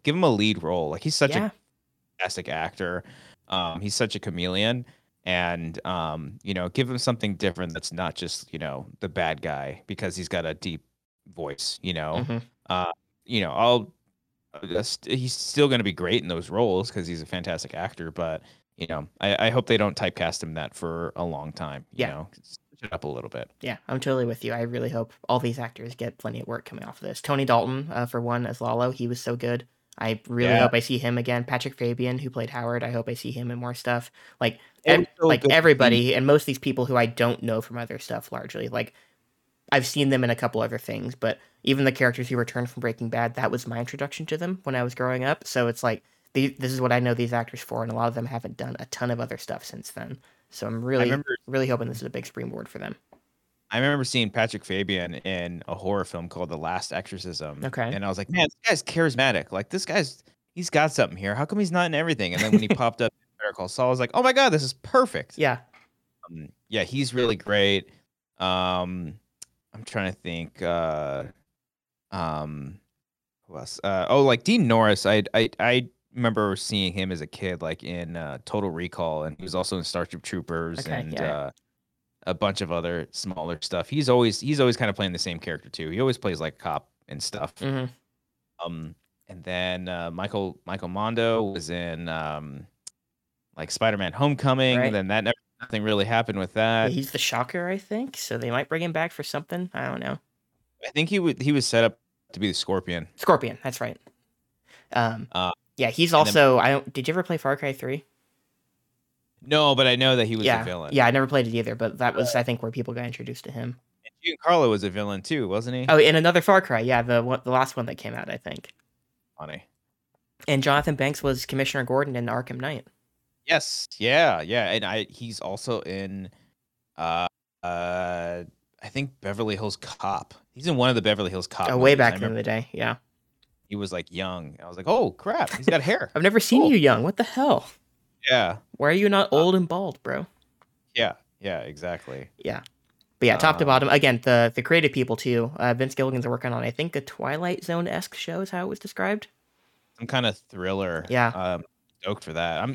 give him a lead role. Like he's such a fantastic actor. He's such a chameleon. And, give him something different that's not just, the bad guy, because he's got a deep voice, he's still going to be great in those roles because he's a fantastic actor. But, I hope they don't typecast him that for a long time. Switch it up a little bit. Yeah, I'm totally with you. I really hope all these actors get plenty of work coming off of this. Tony Dalton, for one, as Lalo, he was so good. I really hope I see him again. Patrick Fabian, who played Howard, I hope I see him in more stuff. Like everybody, and most of these people who I don't know from other stuff largely. Like I've seen them in a couple other things, but even the characters who returned from Breaking Bad, that was my introduction to them when I was growing up. So it's like, this is what I know these actors for, and a lot of them haven't done a ton of other stuff since then. So I'm really hoping this is a big springboard for them. I remember seeing Patrick Fabian in a horror film called The Last Exorcism. Okay. And I was like, man, this guy's charismatic. Like, he's got something here. How come he's not in everything? And then when he popped up in Better Call Saul, I was like, oh my God, this is perfect. Yeah. Yeah, he's really great. I'm trying to think. Who else? Like Dean Norris. I remember seeing him as a kid, like in Total Recall, and he was also in Starship Troopers a bunch of other smaller stuff. He's always kind of playing the same character too. He always plays like cop and stuff. Mm-hmm. And then Michael Mondo was in like Spider-Man: Homecoming. Right. And then nothing really happened with that. He's the Shocker, I think. So they might bring him back for something. I don't know. I think he was set up to be the Scorpion. Scorpion, that's right. He's also. Did you ever play Far Cry 3? No, but I know that he was a villain. Yeah, I never played it either, but that was, I think, where people got introduced to him. And Giancarlo was a villain too, wasn't he? Oh, in another Far Cry, yeah, the last one that came out, I think. Funny. And Jonathan Banks was Commissioner Gordon in Arkham Knight. Yes, yeah, and he's also in, I think Beverly Hills Cop. He's in one of the Beverly Hills Cop. Oh, way back in the day, yeah. He was like young. I was like, oh crap, he's got hair. I've never seen you young. What the hell? Yeah. Why are you not old and bald, bro? Yeah, exactly. Yeah, but yeah, top to bottom, again, the creative people too. Vince Gilligan's working on, I think, a Twilight Zone-esque show is how it was described. Some kind of thriller. Yeah. Stoked for that. I'm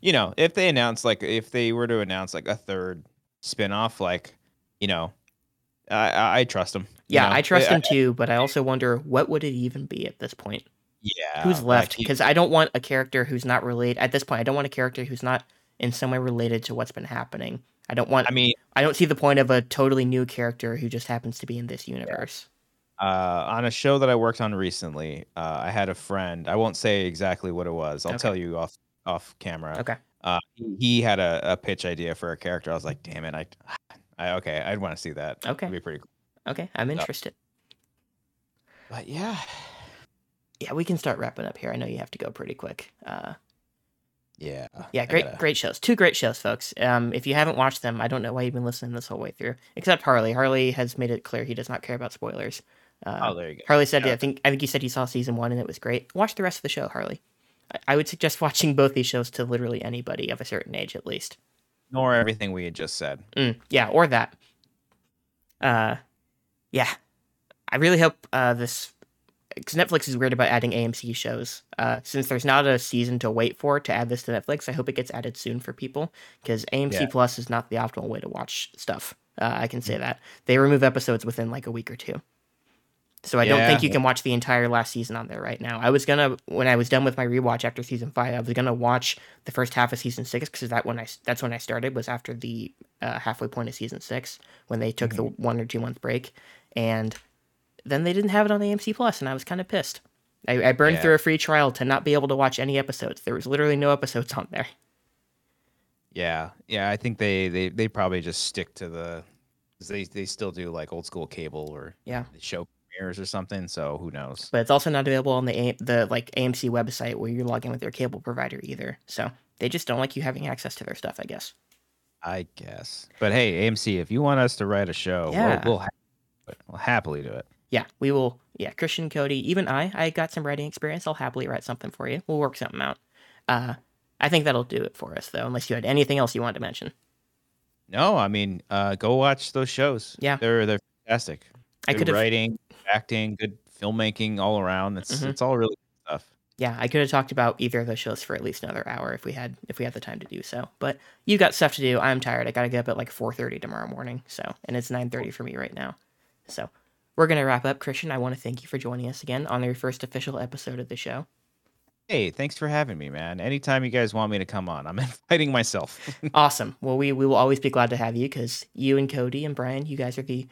if they were to announce like a third spinoff, like, you know, I trust them. Yeah, you know? I trust them too, but I also wonder what would it even be at this point. Yeah, who's left? Because I don't want a character who's not related at this point. I don't want a character who's not in some way related to what's been happening. I don't see the point of a totally new character who just happens to be in this universe. On a show that I worked on recently, I had a friend. I won't say exactly what it was. I'll tell you off camera. Okay. He had a pitch idea for a character. I was like, damn it, I'd want to see that. Okay. It'd be pretty cool. Okay, I'm interested. But yeah. Yeah, we can start wrapping up here. I know you have to go pretty quick. Yeah, great shows. Two great shows, folks. If you haven't watched them, I don't know why you've been listening this whole way through. Except Harley. Harley has made it clear he does not care about spoilers. There you go. Harley said, yeah. I think you said you saw season 1 and it was great. Watch the rest of the show, Harley. I would suggest watching both these shows to literally anybody of a certain age, at least. Nor everything we had just said. Yeah, or that. Yeah. I really hope this... Because Netflix is weird about adding AMC shows. Since there's not a season to wait for to add this to Netflix, I hope it gets added soon for people, because AMC Plus is not the optimal way to watch stuff. I can say that. They remove episodes within like a week or two. So I don't think you can watch the entire last season on there right now. I was going to, when I was done with my rewatch after season 5, I was going to watch the first half of season 6, because that's when I started, was after the halfway point of season 6, when they took the 1 or 2 month break. And then they didn't have it on AMC Plus, and I was kind of pissed. I burned through a free trial to not be able to watch any episodes. There was literally no episodes on there. Yeah. I think they probably just stick to the. They still do like old school cable or show premieres or something. So who knows? But it's also not available on the like AMC website where you log in with your cable provider either. So they just don't like you having access to their stuff, I guess. But hey, AMC, if you want us to write a show, we'll happily do it. Yeah, we will. Yeah, Christian, Cody, even I got some writing experience. I'll happily write something for you. We'll work something out. I think that'll do it for us, though, unless you had anything else you wanted to mention. No, I mean, go watch those shows. Yeah. They're fantastic. Good writing, acting, good filmmaking all around. It's all really good stuff. Yeah, I could have talked about either of those shows for at least another hour if we had the time to do so. But you got stuff to do. I'm tired. I got to get up at like 4:30 tomorrow morning. And it's 9:30 for me right now. So we're going to wrap up. Christian, I want to thank you for joining us again on your first official episode of the show. Hey, thanks for having me, man. Anytime you guys want me to come on, I'm inviting myself. Awesome. Well, we will always be glad to have you, because you and Cody and Brian, you guys are the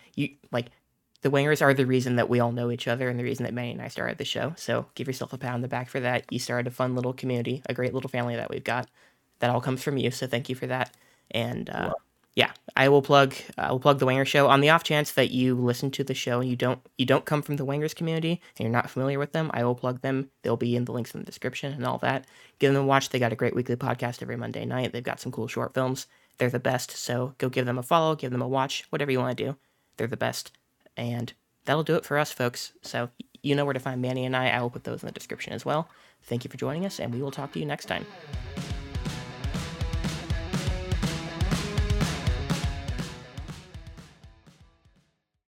Wangers are the reason that we all know each other and the reason that Manny and I started the show. So give yourself a pat on the back for that. You started a fun little community, a great little family that we've got. That all comes from you. So thank you for that. And yeah, I will plug the Wanger Show. On the off chance that you listen to the show and you don't come from the Wangers community and you're not familiar with them, I will plug them. They'll be in the links in the description and all that. Give them a watch. They got a great weekly podcast every Monday night. They've got some cool short films. They're the best. So go give them a follow, give them a watch, whatever you want to do. They're the best. And that'll do it for us, folks. So you know where to find Manny and I. I will put those in the description as well. Thank you for joining us, and we will talk to you next time.